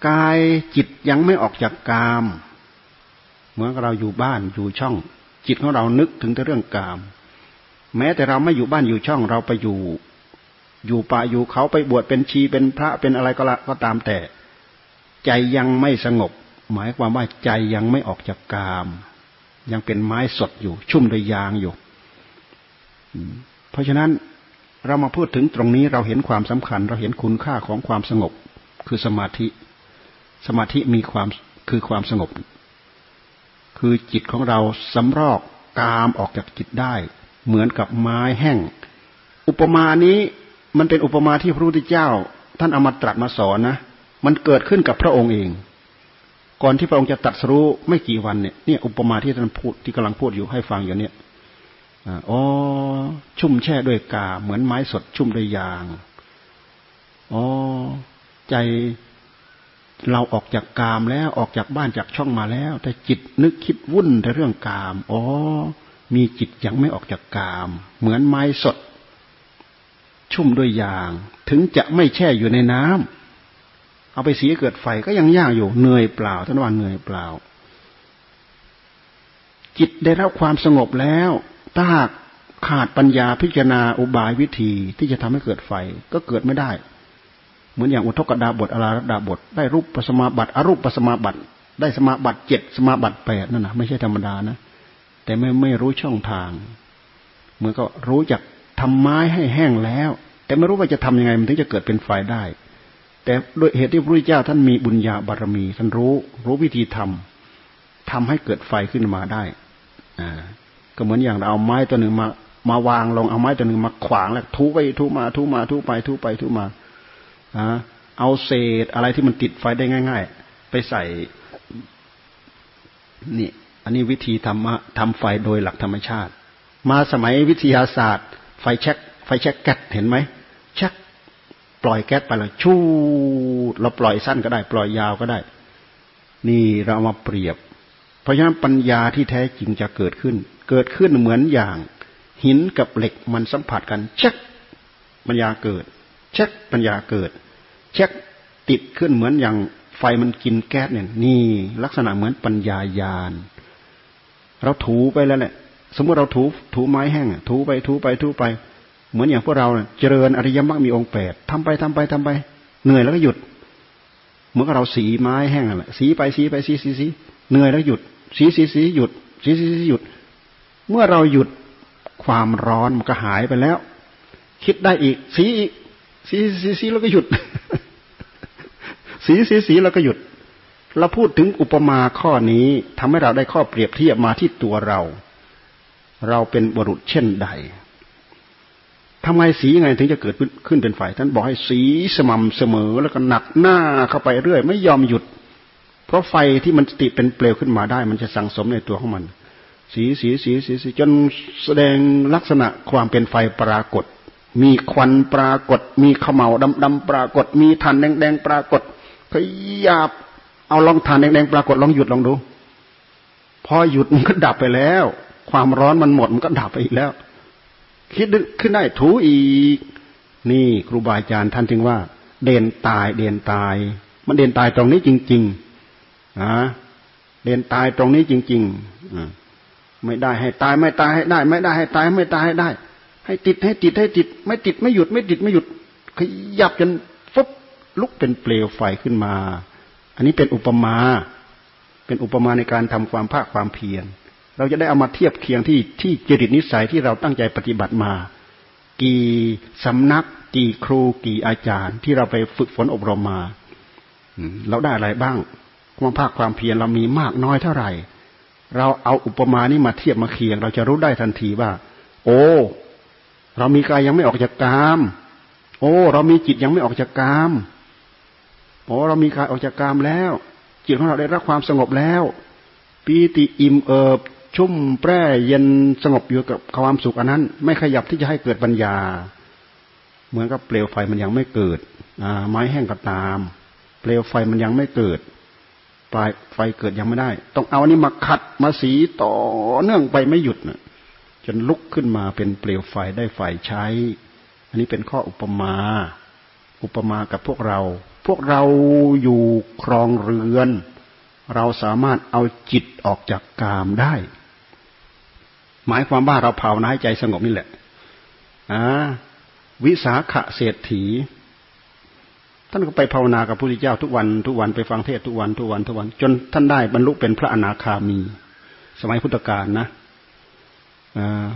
กายจิตยังไม่ออกจากกามเหมือนเราอยู่บ้านอยู่ช่องจิตของเรานึกถึงแต่เรื่องกามแม้แต่เราไม่อยู่บ้านอยู่ช่องเราไปอยู่อยู่ป่าอยู่เขาไปบวชเป็นชีเป็นพระเป็นอะไรก็ละก็ตามแต่ใจยังไม่สงบหมายความว่าใจยังไม่ออกจากกามยังเป็นไม้สดอยู่ชุ่มด้วยยางอยู่เพราะฉะนั้นเรามาพูดถึงตรงนี้เราเห็นความสำคัญเราเห็นคุณค่าของความสงบคือสมาธิสมาธิมีความคือความสงบคือจิตของเราสำรอกกามออกจากจิตได้เหมือนกับไม้แห้งอุปมานี้มันเป็นอุปมาที่พระพุทธเจ้าท่านเอามาตรัสมาสอนนะมันเกิดขึ้นกับพระองค์เองก่อนที่พระองค์จะตรัสรู้ไม่กี่วันเนี่ยเนี่ยอุปมาที่ท่านพูดที่กำลังพูดอยู่ให้ฟังอยู่เนี่ยอ๋อชุ่มแช่ด้วยกาเหมือนไม้สดชุ่มด้วยยางอ๋อใจเราออกจากกามแล้วออกจากบ้านจากช่องมาแล้วแต่จิตนึกคิดวุ่นในเรื่องกามอ๋อมีจิตยังไม่ออกจากกามเหมือนไม้สดชุ่มด้วยยางถึงจะไม่แช่อยู่ในน้ำเอาไปสีเกิดไฟก็ยังยากอยู่เหนื่อยเปล่าท่านว่าเหนื่อยเปล่าจิตได้รับความสงบแล้วถ้าหากขาดปัญญาพิจารณาอุบายวิธีที่จะทำให้เกิดไฟก็เกิดไม่ได้ เหมือนอย่างอุทกดาบทอลาระดาบทได้รูปปัสมาบัติอรูปปัสมาบัติได้สมาบัติเจ็ดสมาบัติแปดนั่นนะไม่ใช่ธรรมดานะแต่ไม่ไม่รู้ช่องทางเหมือนก็รู้จักทำไม้ให้แห้งแล้วแต่ไม่รู้ว่าจะทำยังไงมันถึงจะเกิดเป็นไฟได้แต่โดยเหตุที่พระพุทธเจ้าท่านมีบุญญาบารมีท่านรู้รู้วิธีทำทำให้เกิดไฟขึ้นมาได้อ่าก็เหมือนอย่างเราเอาไม้ตัวหนึ่งมามาวางลงเอาไม้ตัวหนึ่งมาขวางแล้วทุบไปทุบมาทุบมาทุบไปทุบไปทุบมาอ่าเอาเศษอะไรที่มันติดไฟได้ง่ายๆไปใส่นี่อันนี้วิธีทำทำไฟโดยหลักธรรมชาติมาสมัยวิทยาศาสตร์ไฟแช็กไฟแช็กแก๊สเห็นไหมแช็กปล่อยแก๊สไปแล้วชูดเราปล่อยสั้นก็ได้ปล่อยยาวก็ได้นี่เรามาเปรียบเพราะฉะนั้นปัญญาที่แท้จริงจะเกิดขึ้นเกิดขึ้นเหมือนอย่างหินกับเหล็กมันสัมผัสกันแช็กปัญญาเกิดแช็กปัญญาเกิดแช็กติดขึ้นเหมือนอย่างไฟมันกินแก๊สเนี่ยนี่ลักษณะเหมือนปัญญาญาณเราถูไปแล้วแหละสมมติเราถูถูไม้แห้งถูไปถูไปถูไปเหมือนอย่างพวกเราเนี่ยเจริญอริยมรรคมีองค์แปดทำไปทำไปทำไปเหนื่อยแล้วก็หยุดเหมือนกับเราสีไม้แห้งน่ะสีไปสีไปสีสีสีเหนื่อยแล้วหยุดสีสีสีหยุดสีสีสีหยุดเมื่อเราหยุดความร้อนมันก็หายไปแล้วคิดได้อีกสีอีกสีสีสีแล้วก็หยุดสีสีสีแล้วก็หยุดเราพูดถึงอุปมาข้อนี้ทำให้เราได้ข้อเปรียบเทียบมาที่ตัวเราเราเป็นบุรุษเช่นใดทำไมสียังไงถึงจะเกิดขึ้นเป็นไฟท่านบอกให้สีสม่ำเสมอแล้วก็หนักหน้าเข้าไปเรื่อยไม่ยอมหยุดเพราะไฟที่มันติดเป็นเปลวขึ้นมาได้มันจะสั่งสมในตัวของมันสีสีสีสีสีจนแสดงลักษณะความเป็นไฟปรากฏมีควันปรากฏมีขมเหลาดำดำปรากฏมีถ่านแดงแดงปรากฏขยับเอาลองถ่านแดงแดงปรากฏลองหยุดลองดูพอหยุดมันก็ดับไปแล้วความร้อนมันหมดมันก็ดับไปอีกแล้วคิดขึ้นได้ถูอีกนี่ครูบาอาจารย์ท่านจึงว่าเด่นตายเด่นตายมันเด่นตายตรงนี้จริงๆนะเด่นตายตรงนี้จริงๆไม่ได้ให้ตายไม่ตายให้ได้ไม่ได้ให้ตายไม่ตายให้ได้ให้ติดให้ติดให้ติดไม่ติดไม่หยุดไม่ติดไม่หยุดขยับจนฟึบลุกเป็นเปลวไฟขึ้นมาอันนี้เป็นอุปมาเป็นอุปมาในการทำความภาคความเพียรเราจะได้เอามาเทียบเคียงที่ที่จริตนิสัยที่เราตั้งใจปฏิบัติมากี่สำนักกี่ครูกี่อาจารย์ที่เราไปฝึกฝนอบรมมาเราได้อะไรบ้างความภาคความเพียรเรามีมากน้อยเท่าไหร่เราเอาอุปมานี้มาเทียบมาเคียงเราจะรู้ได้ทันทีว่าโอ้เรามีกายยังไม่ออกจากกามโอ้เรามีจิตยังไม่ออกจากกามโอ้เรามีกายออกจากกามแล้วจิตของเราได้รับความสงบแล้วปีติอิ่มเอิบชุ่มแปร่เย็นสงบอยู่กับความสุขอันนั้นไม่ขยับที่จะให้เกิดปัญญาเหมือนกับเปลวไฟมันยังไม่เกิดไม้แห้งก็ตามเปลวไฟมันยังไม่เกิดปลายไฟเกิดยังไม่ได้ต้องเอาอันนี้มาขัดมาสีต่อเนื่องไปไม่หยุดนะจนลุกขึ้นมาเป็นเปลวไฟได้ไฟใช้อันนี้เป็นข้ออุปมาอุปมากับพวกเราพวกเราอยู่ครองเรือนเราสามารถเอาจิตออกจากกามได้หมายความว่าเราภาวนาให้ใจสงบนี่แหละนะวิสาขะเศรษฐีท่านก็ไปภาวนากับพระพุทธเจ้าทุกวันทุกวันไปฟังเทศทุกวันทุกวันทุกวันจนท่านได้บรรลุเป็นพระอนาคามีสมัยพุทธกาลนะ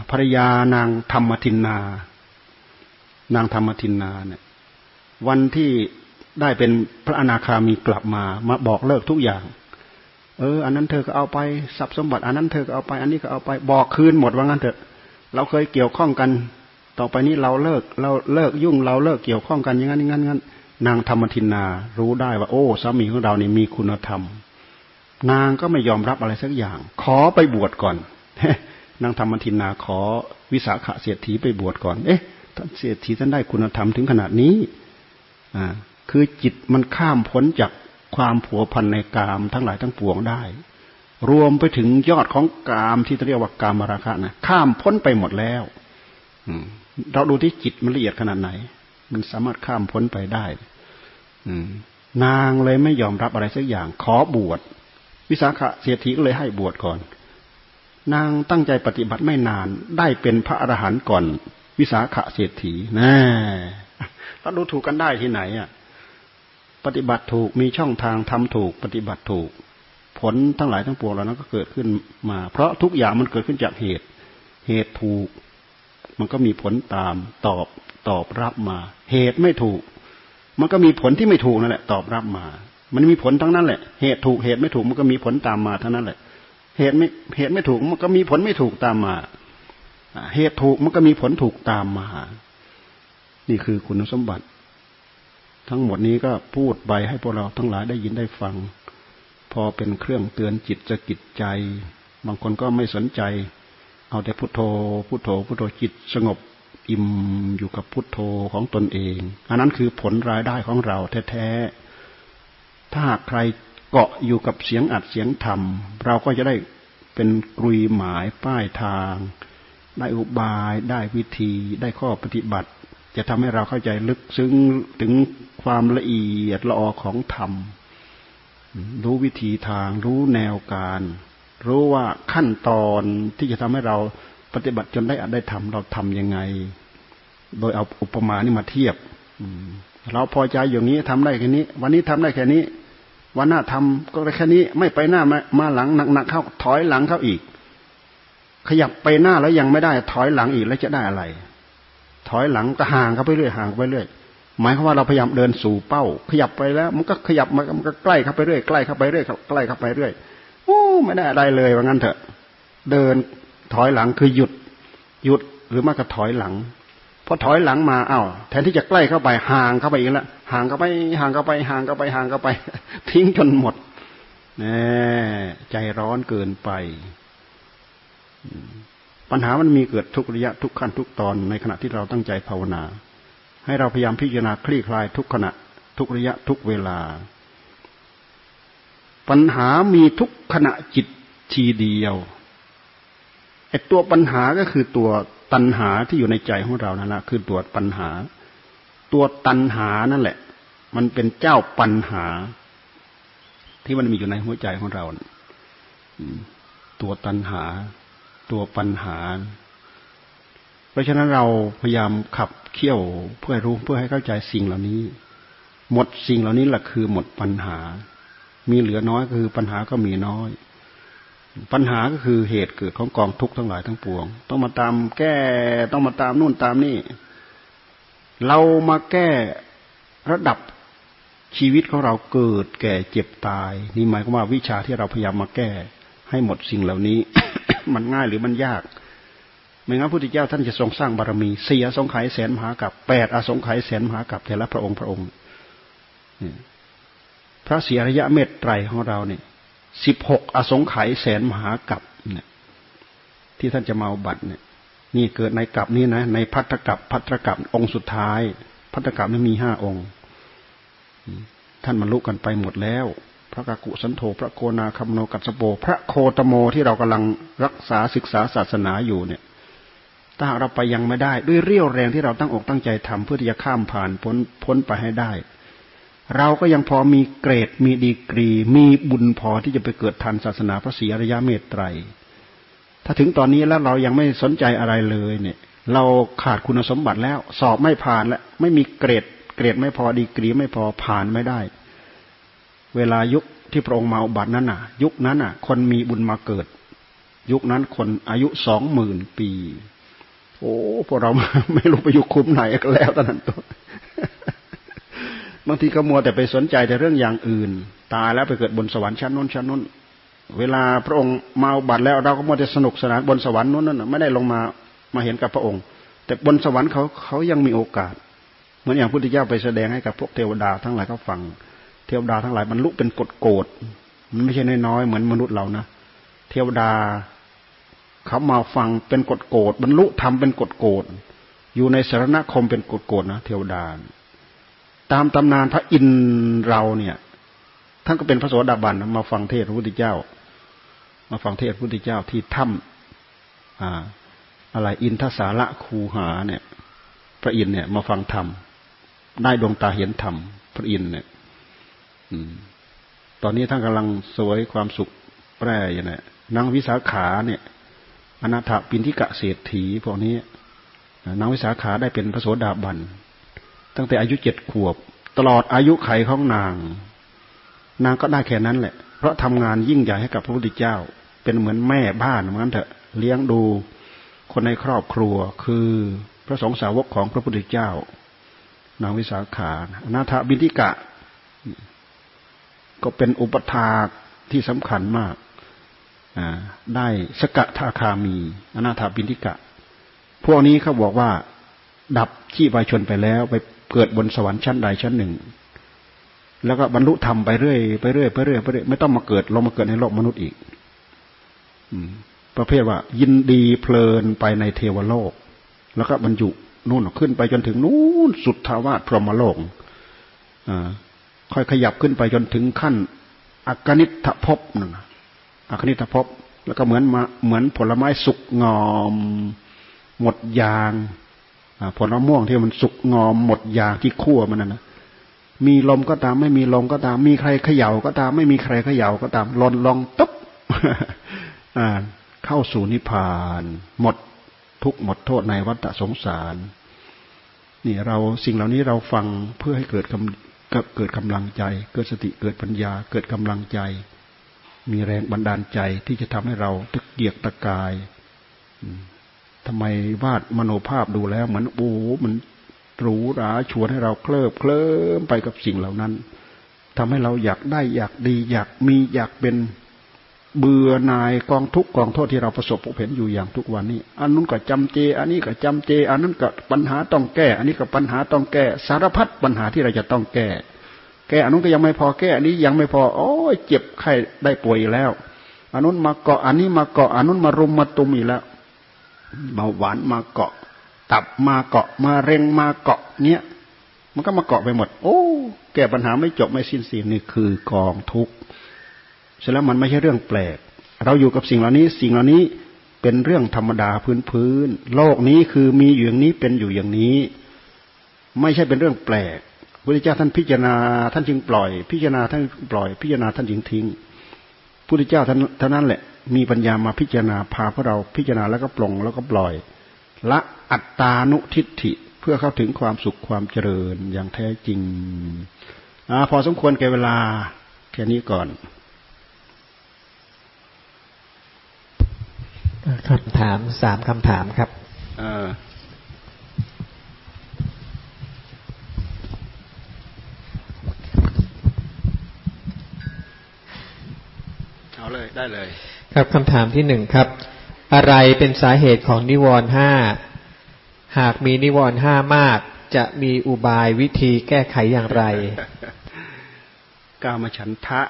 ภรรยานางธรรมทินนานางธรรมทินนาเนี่ยวันที่ได้เป็นพระอนาคามีกลับมามาบอกเลิกทุกอย่างเอออันนั้นเธอก็เอาไปทรัพย์สมบัติอันนั้นเธอก็เอาไปอันนี้ก็เอาไปบอกคืนหมดว่างั้นเถอะเราเคยเกี่ยวข้องกันต่อไปนี้เราเลิกเราเลิกยุ่งเราเลิกเกี่ยวข้องกันอย่างนั้นอย่างนั้นงั้นนางธรรมทินนารู้ได้ว่าโอ้สามีของเรานี่มีคุณธรรมนางก็ไม่ยอมรับอะไรสักอย่างขอไปบวชก่อน นางธรรมทินนาขอวิสาขะเศรษฐีไปบวชก่อนเอ๊ะท่านเศรษฐีท่านได้คุณธรรมถึงขนาดนี้อ่าคือจิตมันข้ามพ้นจากความผัวพันในกามทั้งหลายทั้งปวงได้รวมไปถึงยอดของกามที่เรียกว่ากามราคะนะข้ามพ้นไปหมดแล้วเราดูที่จิตมันละเอียดขนาดไหนมันสามารถข้ามพ้นไปได้นางเลยไม่ยอมรับอะไรสักอย่างขอบวชวิสาขะเศรษฐีก็เลยให้บวชก่อนนางตั้งใจปฏิบัติไม่นานได้เป็นพระอรหันต์ก่อนวิสาขะเศรษฐีนะเราดูถูกกันได้ที่ไหนอ่ะ ปฏิบัติถูกมีช่องทางทำถูกปฏิบัติถูกผลทั้งหลายทั้งปวงเหล่านั้นก็เกิดขึ้นมาเพราะทุกอย่างมันเกิดขึ้นจากเหตุเหตุถูกมันก็มีผลตามตอบตอบรับมาเหตุไม่ถูกมันก็มีผลที่ไม่ถูกนั่นแหละตอบรับมามันมีผลทั้งนั้นแหละเหตุถูกเหตุไม่ถูกมันก็มีผลตามมาทั้งนั้นแหละเหตุไม่เหตุไม่ถูกมันก็มีผลไม่ถูกตามมาเหตุถูกมันก็มีผลถูกตามมานี่คือคุณสมบัติทั้งหมดนี้ก็พูดไปให้พวกเราทั้งหลายได้ยินได้ฟังพอเป็นเครื่องเตือนจิตสะกิดใจบางคนก็ไม่สนใจเอาแต่พุทโธพุทโธพุทโธจิตสงบอิ่มอยู่กับพุทโธของตนเองอันนั้นคือผลรายได้ของเราแท้ๆถ้าหากใครเกาะอยู่กับเสียงอัดเสียงธรรมเราก็จะได้เป็นกลุยหมายป้ายทางได้อุบายได้วิธีได้ข้อปฏิบัติจะทำให้เราเข้าใจลึกซึ้งถึงความละเอียดละออของธรรมรู้วิธีทางรู้แนวการรู้ว่าขั้นตอนที่จะทำให้เราปฏิบัติจนได้อัดได้ทำเราทำยังไงโดยเอาอุปมานี่มาเทียบเราพอใจอย่างนี้ทำได้แค่นี้วันนี้ทำได้แค่นี้วันหน้าทำก็ได้แค่นี้ไม่ไปหน้ามาหลังหนักๆเข้าถอยหลังเข้าอีกขยับไปหน้าแล้วยังไม่ได้ถอยหลังอีกแล้วจะได้อะไรถอยหลังก็ห่างเข้าไปเรื่อยห่างไปเรื่อยหมายความว่าเราพยายามเดินสู่เป้าขยับไปแล้วมันก็ขยับมันก็ใกล้เข้าไปเรื่อยใกล้เข้าไปเรื่อยใกล้เข้าไปเรื่อยโอ้ไม่ได้อะไรเลยว่างั้นเถอะเดินถอยหลังคือหยุดหยุดหรือมากกว่าถอยหลังพอถอยหลังมาอ้าวแทนที่จะใกล้เข้าไปห่างเข้าไปอีกแล้วห่างเข้าไปห่างเข้าไปห่างเข้าไปห่างเข้าไปทิ้งจนหมดแน่ใจร้อนเกินไปปัญหามันมีเกิดทุกระยะทุกขั้นทุกตอนในขณะที่เราตั้งใจภาวนาให้เราพยายามพิจารณาคลี่คลายทุกขณะทุกระยะทุกเวลาปัญหามีทุกขณะจิตทีเดียวไอ้ตัวปัญหาก็คือตัวตัณหาที่อยู่ในใจของเรานั่นแหละคือตัวปัญหาตัวตัณหานั่นแหละมันเป็นเจ้าปัญหาที่มันมีอยู่ในหัวใจของเราตัวตัณหาตัวปัญหาเพราะฉะนั้นเราพยายามขับเคี่ยวเพื่อรู้เพื่อให้เข้าใจสิ่งเหล่านี้หมดสิ่งเหล่านี้แหละคือหมดปัญหามีเหลือน้อยคือปัญหาก็มีน้อยปัญหาก็คือเหตุเกิดของกองทุกข์ทั้งหลายทั้งปวงต้องมาตามแก้ต้องมาตามนู่นตามนี่เรามาแก้ระดับชีวิตของเราเกิดแก่เจ็บตายนี่หมายความว่าวิชาที่เราพยายามมาแก้ให้หมดสิ่งเหล่านี้ มันง่ายหรือมันยากไม่งั้นพระพุทธเจ้าท่านจะทรงสร้างบารมีสี่อสงไขยแสนมหากัปแปดอสงไขยแสนมหากัปแต่ละพระองค์พระองค์พระศรีอริยเมตไตรของเราเนี่ยสิบหกอสงไขยแสนมหากัปเนี่ยที่ท่านจะมาอุบัติเนี่ยนี่เกิดในกัปนี้นะในภัตตกัปภัตตกัปองค์สุดท้ายภัตตกัปนี่มีห้าองค์ท่านบรรลุกันไปหมดแล้วพระกักกุสันโธพระโกนาคัมโนกัสสโปพระโคตโมที่เรากำลังรักษาศึกษาศาสนาอยู่เนี่ยถ้าหากเราไปยังไม่ได้ด้วยเรี่ยวแรงที่เราตั้งอกตั้งใจทำเพื่อที่จะข้ามผ่านพ้นพ้นไปให้ได้เราก็ยังพอมีเกรดมีดีกรีมีบุญพอที่จะไปเกิดทันศาสนาพระศรีอริยเมตไตรถ้าถึงตอนนี้แล้วเรายังไม่สนใจอะไรเลยเนี่ยเราขาดคุณสมบัติแล้วสอบไม่ผ่านแล้วไม่มีเกรดเกรดไม่พอดีกรีไม่พอผ่านไม่ได้เวลายุคที่พระองค์มาอุบัตินั้นน่ะยุคนั้นน่ะคนมีบุญมาเกิดยุคนั้นคนอายุ สองหมื่น ปีโอ้พวกเราไม่รู้ไปอยู่คุ้มไหนกันแล้วตอนนั้นตัวบางทีก็มัวแต่ไปสนใจแต่เรื่องอย่างอื่นตายแล้วไปเกิดบนสวรรค์ชั้นนู้นชั้นนู้นเวลาพระองค์มาอุบัติแล้วเราก็มัวแต่สนุกสนานบนสวรรค์นู้นนั่นไม่ได้ลงมามาเห็นกับพระองค์แต่บนสวรรค์เขาเขายังมีโอกาสเหมือนอย่างพุทธเจ้าไปแสดงให้กับพวกเทวดาทั้งหลายเขาฟังเทวดาทั้งหลายบรรลุเป็นกฎโกฎมันไม่ใช่น้อยๆเหมือนมนุษย์เรานะเทวดาเขามาฟังเป็นกฎโกฎบรรลุธรรมเป็นกฎโกฎอยู่ในสรณคมเป็นกฎโกฎนะเทวดาตามตำนานพระอินทร์เราเนี่ยท่านก็เป็นพระโสดาบันมาฟังเทศน์พระพุทธเจ้ามาฟังเทศน์พระพุทธเจ้าที่ถ้ำอ่าอะไรอินทสาระคูหาเนี่ยพระอินทร์เนี่ยมาฟังธรรมได้ดวงตาเห็นธรรมพระอินทร์เนี่ยตอนนี้ท่านกำลังสวยความสุขแปร่อยู่เนี่ยนางวิสาขาเนี่ยอนาถปิณฑิกะเศรษฐีพวกนี้นางวิสาขาได้เป็นพระโสดาบันตั้งแต่อายุเจ็ดขวบ ตลอดอายุไขของนางนางก็ได้แค่นั้นแหละเพราะทำงานยิ่งใหญ่ให้กับพระพุทธเจ้าเป็นเหมือนแม่บ้านเหมือนเถอะเลี้ยงดูคนในครอบครัวคือพระสงฆ์สาวกของพระพุทธเจ้านางวิสาขาอนาถบิณฑิกะก็เป็นอุปถากที่สำคัญมากได้สกทาคามีอนาถบิณฑิกะพวกนี้เขาบอกว่าดับชีพชนไปแล้วไปเกิดบนสวรรค์ชั้นใดชั้นหนึ่งแล้วก็บรรลุธรรมไปเรื่อยไปเรื่อยไปเรื่อยไปเรื่อยไม่ต้องมาเกิดลงมาเกิดในโลกมนุษย์อีกประเภทว่ายินดีเพลินไปในเทวโลกแล้วก็บรรจุนู่นขึ้นไปจนถึงนู่นสุทธาวาสพรหมโลกค่อยขยับขึ้นไปจนถึงขั้นอกนิฏฐภพนั่นอกนิฏฐภพแล้วก็เหมือนมาเหมือนผลไม้สุกงอมหมดยางผลมะม่วงที่มันสุกงอมหมดยางที่คั่วมันนั่นนะมีลมก็ตามไม่มีลมก็ตามมีใครเขย่าก็ตามไม่มีใครเขย่าก็ตามลนลองตุ๊บเข้าสู่นิพพานหมดทุกข์หมดโทษในวัฏสงสารนี่เราสิ่งเหล่านี้เราฟังเพื่อให้เกิดกำเกิดกำลังใจเกิดสติเกิดปัญญาเกิดกำลังใจมีแรงบันดาลใจที่จะทำให้เราตะเกียกตะกายทำไมวาดมโนภาพดูแล้วเหมือนโอ้มันหรูหราชวนให้เราเคลิบเคลิ้มไปกับสิ่งเหล่านั้นทำให้เราอยากได้อยากดีอยากมีอยากเป็นเบื่อหน่ายกองทุกข์กองโทษที่เราประสบพบเห็นอยู่อย่างทุกวันนี้อันนู้นก็จำเจอันนี้ก็จำเจอันนั้นก็ปัญหาต้องแก้อันนี้ก็ปัญหาต้องแก้สารพัดปัญหาที่เราจะต้องแก้แก้อันนู้นก็ยังไม่พอแก้อันนี้ยังไม่พอโอ้ยเจ็บไข้ได้ป่วยแล้วอันนู้นมาเกาะอันนี้มาเกาะอันนู้นมารุมมาตุมอีกแล้วเบาหวานมาเกาะตับมาเกาะมาเร็งมาเกาะเนี้ยมันก็มาเกาะไปหมดโอ้แก้ปัญหาไม่จบไม่สิ้นสิ้นนี่คือกองทุกข์ฉะนั้นมันไม่ใช่เรื่องแปลกเราอยู่กับสิ่งเหล่านี้สิ่งเหล่านี้เป็นเรื่องธรรมดาพื้นๆโลกนี้คือมีอยู่อย่างนี้เป็นอยู่อย่างนี้ไม่ใช่เป็นเรื่องแปลกพระพุทธเจ้าท่านพิจารณาท่านจึงปล่อยพิจารณาท่านปล่อยพิจารณาท่านจึงทิ้งพระพุทธเจ้าท่านเท่านั้นแหละมีปัญญามาพิจารณาพาพวกเราพิจารณาแล้วก็ปลงแล้วก็ปล่อยละอัตตานุทิฏฐิเพื่อเข้าถึงความสุขความเจริญอย่างแท้จริงอ่าพอสมควรแก่เวลาแค่นี้ก่อนคำถามสามคำถามครับเอาเลยได้เลยครับคำถามที่หนึ่งครับอะไรเป็นสาเหตุของนิวรณ์ห้าหากมีนิวรณ์ห้ามากจะมีอุบายวิธีแก้ไขอย่างไรกามฉันทะ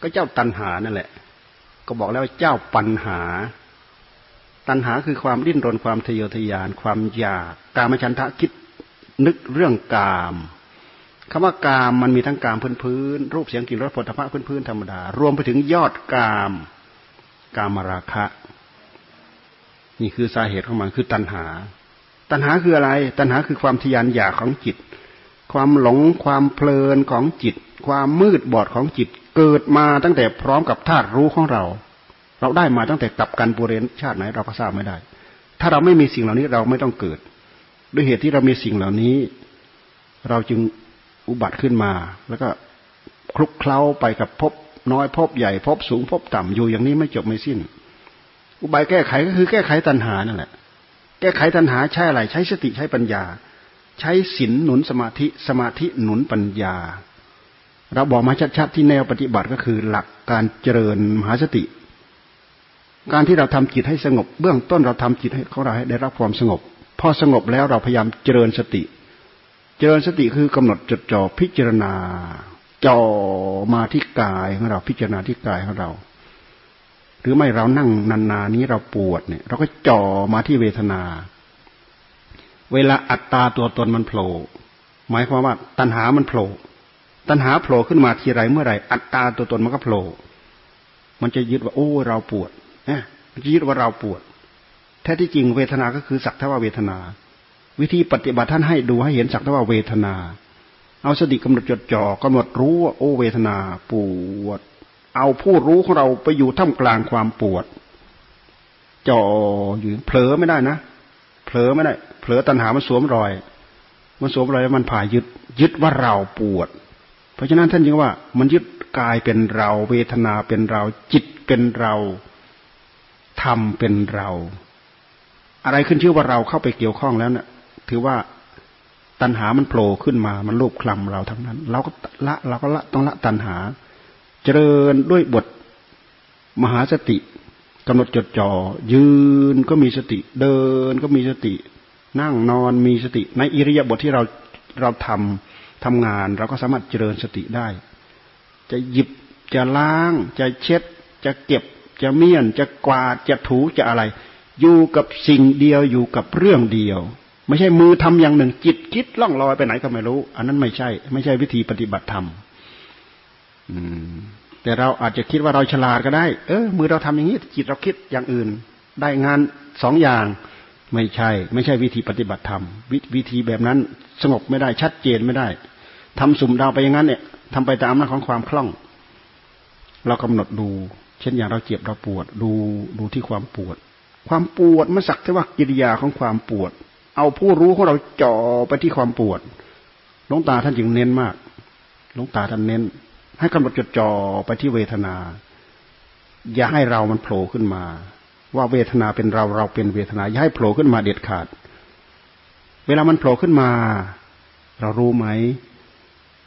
ก็เจ้าตัณหานั่นแหละก็บอกแล้วว่าเจ้าปัญหาตัณหาคือความดิ้นรนความทะเยอทะยานความอยากกามฉันทะคิดนึกเรื่องกามคำว่ากามมันมีทั้งกามพื้นๆรูปเสียงกลิ่นรสผลิตภัณฑ์พื้นๆธรรมดารวมไปถึงยอดกามกามราคะนี่คือสาเหตุของมันคือตัณหาตัณหาคืออะไรตัณหาคือความทะยานอยากของจิตความหลงความเพลินของจิตความมืดบอดของจิตเกิดมาตั้งแต่พร้อมกับธาตุรู้ของเราเราได้มาตั้งแต่กับกันปุเรนชาติไหนเราก็ทราบไม่ได้ถ้าเราไม่มีสิ่งเหล่านี้เราไม่ต้องเกิดด้วยเหตุที่เรามีสิ่งเหล่านี้เราจึงอุบัติขึ้นมาแล้วก็คลุกเคล้าไปกับภพน้อยภพใหญ่ภพสูงภพต่ำอยู่อย่างนี้ไม่จบไม่สิ้นอุบายแก้ไขก็คือแก้ไขตัณหานั่นแหละแก้ไขตัณหาใช้อะไรใช้สติใช้ปัญญาใช้ศีลหนุนสมาธิสมาธิหนุนปัญญาเราบอกมาชัดๆที่แนวปฏิบัติก็คือหลักการเจริญมหาสติการที่เราทำจิตให้สงบเบื้องต้นเราทำจิตของเราให้ได้รับความสงบพอสงบแล้วเราพยายามเจริญสติเจริญสติคือกำหนดจดจ่อพิจารณาจ่อมาที่กายของเราพิจารณาที่กายของเราหรือไม่เรานั่งนานๆนี้เราปวดเนี่ยเราก็จ่อมาที่เวทนาเวลาอัตตาตัวตนมันโผล่หมายความว่าตัณหามันโผล่ตัณหาโผล่ขึ้นมาทีไรเมื่อไรอัตตาตัวตนมันก็โผล่มันจะยึดว่าโอ้เราปวดนะมันจะยึดว่าเราปวดแท้ที่จริงเวทนาก็คือสักเท่าว่าเวทนาวิธีปฏิบัติท่านให้ดูให้เห็นสักเท่าว่าเวทนาเอาสติกำหนดจดจ่อกำหนดรู้ว่าโอ้เวทนาปวดเอาผู้รู้ของเราไปอยู่ท่ามกลางความปวดจ่ออยู่เผลอไม่ได้นะเผลอไม่ได้เผลอตัณหามันสวมรอย มันสวมอะไรมันผ่ายึดยึดว่าเราปวดเพราะฉะนั้นท่านจึงว่ามันยึดกายเป็นเราเวทนาเป็นเราจิตเป็นเราธรรมเป็นเราอะไรขึ้นชื่อว่าเราเข้าไปเกี่ยวข้องแล้วเนี่ยถือว่าตัณหามันโผล่ขึ้นมามันลูบคลำเราทั้งนั้นเราก็ละเราก็ละต้องละตัณหาเจริญด้วยบทมหาสติกำหนดจดจ่อยืนก็มีสติเดินก็มีสตินั่งนอนมีสติในอิริยาบถที่เราเราทำทำงานเราก็สามารถเจริญสติได้จะหยิบจะล้างจะเช็ดจะเก็บจะเมี่ยนจะกวาดจะถูจะอะไรอยู่กับสิ่งเดียวอยู่กับเรื่องเดียวไม่ใช่มือทำอย่างหนึ่งจิตคิดล่องลอยไปไหนก็ไม่รู้อันนั้นไม่ใช่ไม่ใช่วิธีปฏิบัติธรรมแต่เราอาจจะคิดว่าเราฉลาดก็ได้เออมือเราทำอย่างนี้จิตเราคิดอย่างอื่นได้งานสองอย่างไม่ใช่ไม่ใช่วิธีปฏิบัติธรรม ว, วิธีแบบนั้นสงบไม่ได้ชัดเจนไม่ได้ทำสุ่มดาวไปอย่างนั้นเนี่ยทำไปตามอำนาจของความคล่องเรากำหนดดูเช่นอย่างเราเจ็บเราปวดดูดูที่ความปวดความปวดมันสักแต่ว่ากิริยาของความปวดเอาผู้รู้ของเราจ่อไปที่ความปวดหลวงตาท่านจึงเน้นมากหลวงตาท่านเน้นให้กำหนดจดจ่อไปที่เวทนาอย่าให้เรามันโผล่ขึ้นมาว่าเวทนาเป็นเราเราเป็นเวทนาอย่าให้โผล่ขึ้นมาเด็ดขาดเวลามันโผล่ขึ้นมาเรารู้ไหม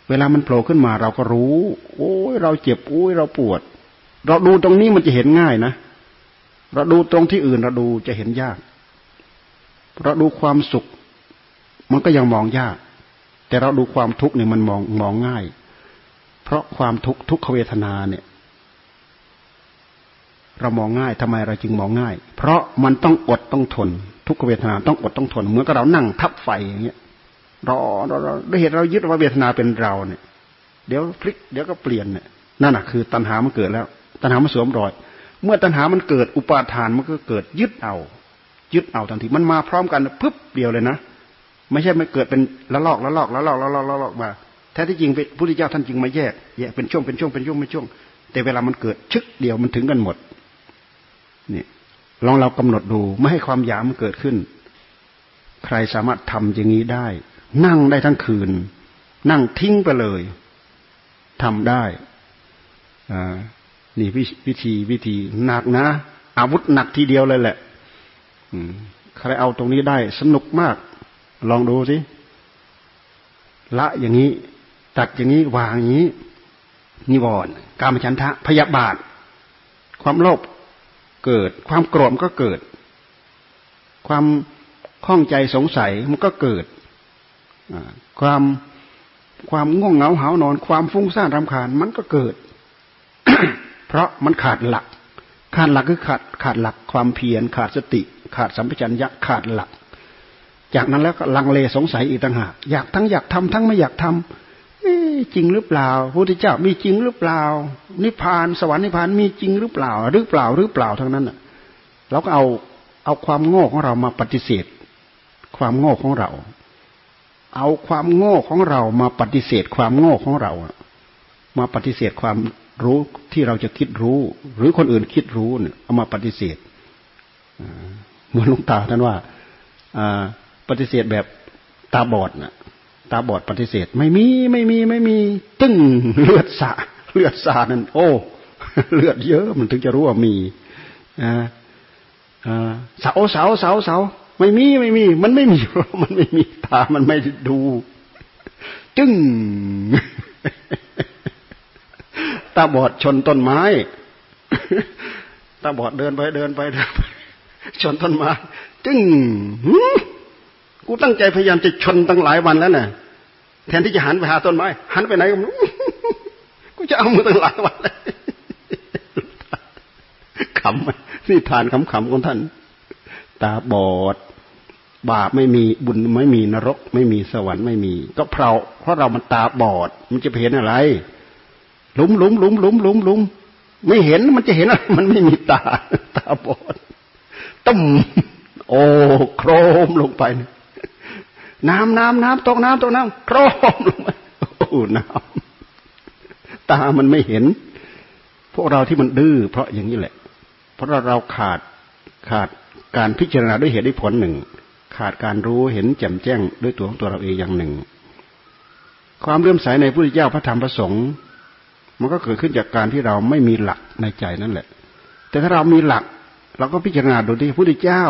เวลามันโผล่ขึ้นมาเราก็รู้โอ้ยเราเจ็บโอ้ยเราปวดเราดูตรงนี้มันจะเห็นง่ายนะเราดูตรงที่อื่นเราดูจะเห็นยากเราดูความสุขมันก็ยังมองยากแต่เราดูความทุกข์เนี่ยมันมองมองง่ายเพราะความทุกข์ทุกขเวทนาเนี่ยเรามองง่ายทำไมเราจึงมองง่ายเพราะมันต้องอดต้องทนทุกขเวทนาต้องอดต้องทนเหมือนกับเรานั่งทับไฟอย่างเงี้ยรอด้วยเหตุเรายึดว่าเวทนาเป็นเราเนี่ยเดี๋ยวพลิกเดี๋ยวก็เปลี่ยนเนี่ยนั่นน่ะคือตัณหามันเกิดแล้วตัณหามันสวมรอยเมื่อตัณหามันเกิดอุปาทานมันก็เกิดยึดเอายึดเอาทันทีมันมาพร้อมกันปึ๊บเดียวเลยนะไม่ใช่มันเกิดเป็นละลอกละลอกละลอกละลอกละลอกมาแท้ที่จริงพระพุทธเจ้าท่านจึงมาแยกแยกเป็นช่วงเป็นช่วงเป็นช่วงเป็นช่วงแต่เวลามันเกิดชึกเดียวมันถึงกันหมดนี่ลองเรากำหนดดูไม่ให้ความอยากมันเกิดขึ้นใครสามารถทำอย่างนี้ได้นั่งได้ทั้งคืนนั่งทิ้งไปเลยทำได้นี่วิธีวิธีหนักนะอาวุธหนักทีเดียวเลยแหละใครเอาตรงนี้ได้สนุกมากลองดูสิละอย่างนี้ตัดอย่างนี้วางอย่างนี้นิวรณ์กามฉันทะพยาบาทความโลภเกิดความโกรธมันก็เกิดความข้องใจสงสัยมันก็เกิดความความง่วงเหงาหาวนอนความฟุ้งซ่านรำคาญมันก็เกิด เพราะมันขาดหลักขาดหลักคือขาดขาดหลักความเพียรขาดสติขาดสัมปชัญญะขาดหลักจากนั้นแล้วก็ลังเลสงสัยอีกต่างหากอยากทั้งอยากทำทั้งไม่อยากทำนี่จริงหรือเปล่าพระพุทธเจ้ามีจริงหรือเปล่านิพพานสวรรค์นิพพานมีจริงหรือเปล่าหรือเปล่าหรือเปล่าทั้งนั้นน่ะเราก็เอาเอาความโง่ของเรามาปฏิเสธความโง่ของเราเอาความโง่ของเรามาปฏิเสธความโง่ของเรามาปฏิเสธความรู้ที่เราจะคิดรู้หรือคนอื่นคิดรู้เนี่ยเอามาปฏิเสธเหมือนหลวงตาท่านว่าปฏิเสธแบบตาบอดน่ะตาบอดปฏิเสธไม่มีไม่มีไม่มีตึ้งเลือดสาเลือดสานั่นโอ้เลือดเยอะมันถึงจะรู้ว่ามีอ่าอ่าเสาเสาเสาเสาไม่มีไม่มีมันไม่มีมันไม่มีตามันไม่ดูตึ้งตาบอดชนต้นไม้ตาบอดเดินไปเดินไปเดินไปชนต้นไม้ตึ้งกูตั้งใจพยายามจะชนตั้งหลายวันแล้วน่ะแทนที่จะหันไปหาต้นไม้หันไปไหนก็ไม่รู้กูจะเอามือตั้งหลายวันแล้วขำนี่ทานขำๆของท่านตาบอดบาปไม่มีบุญไม่มีนรกไม่มีสวรรค์ไม่มีก็เพราะเพราะเรามันตาบอดมันจะเห็นอะไรหลุมหลุมหลุมหลุมหลุมหลุมไม่เห็นมันจะเห็นอะไรมันไม่มีตาตาบอดตึ้มโอ้โครมลงไปน้ำน้ำน้ำตกน้ำตกน้ำโครมลงไปโอ้น้ำตามันไม่เห็นพวกเราที่มันดื้อเพราะอย่างนี้แหละเพราะเราขาดขาดการพิจารณาด้วยเหตุด้วยผลหนึ่ง ขาดการรู้เห็นแจ่มแจ้งด้วยตัวของตัวเราเองอย่างหนึ่งความเลื่อมใสในพระพุทธเจ้าพระธรรมพระสงฆ์มันก็เกิดขึ้นจากการที่เราไม่มีหลักในใจนั่นแหละแต่ถ้าเรามีหลักเราก็พิจารณาโดยที่พระพุทธเจ้า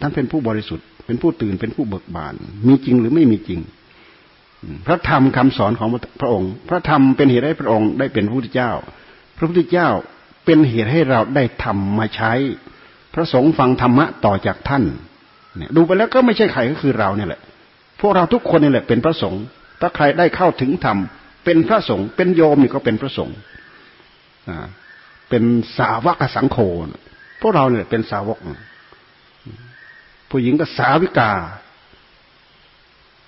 ท่านเป็นผู้บริสุทธิ์เป็นผู้ตื่นเป็นผู้เบิกบานมีจริงหรือไม่มีจริงพระธรรมคำสอนของพระองค์พระธรรมเป็นเหตุให้พระองค์ได้เป็นพระพุทธเจ้าพระพุทธเจ้าเป็นเหตุให้เราได้ธรรมมาใช้พระสงฆ์ฟังธรรมะต่อจากท่านเนี่ยดูไปแล้วก็ไม่ใช่ใครก็คือเราเนี่ยแหละพวกเราทุกคนนี่แหละเป็นพระสงฆ์ถ้าใครได้เข้าถึงธรรมเป็นพระสงฆ์เป็นโยมนี่ก็เป็นพระสงฆ์อ่าเป็นสาวกสังโฆพวกเราเนี่ยเป็นสาวกผู้หญิงก็สาวิกา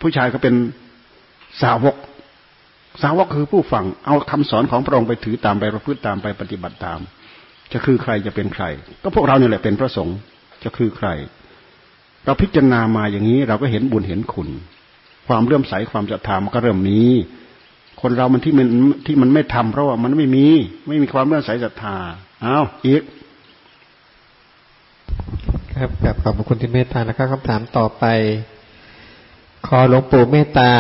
ผู้ชายก็เป็นสาวกสาวกคือผู้ฟังเอาคำสอนของพระองค์ไปถือตามไปประพฤติตามไปปฏิบัติตามจะคือใครจะเป็นใครก็พวกเราเนี่ยแหละเป็นพระสงฆ์จะคือใครเราพิจารณามาอย่างนี้เราก็เห็นบุญเห็นคุณความเลื่อมใสความศรัทธามันก็เริ่มมีคนเรามันที่มันที่มันไม่ทำเพราะว่ามันไม่มีไม่มีความเลื่อมใสศรัทธาเอาอีกครับกับขอบคุณที่เมตตานะครับคำถามต่อไปขอหลวงปู่เมตตา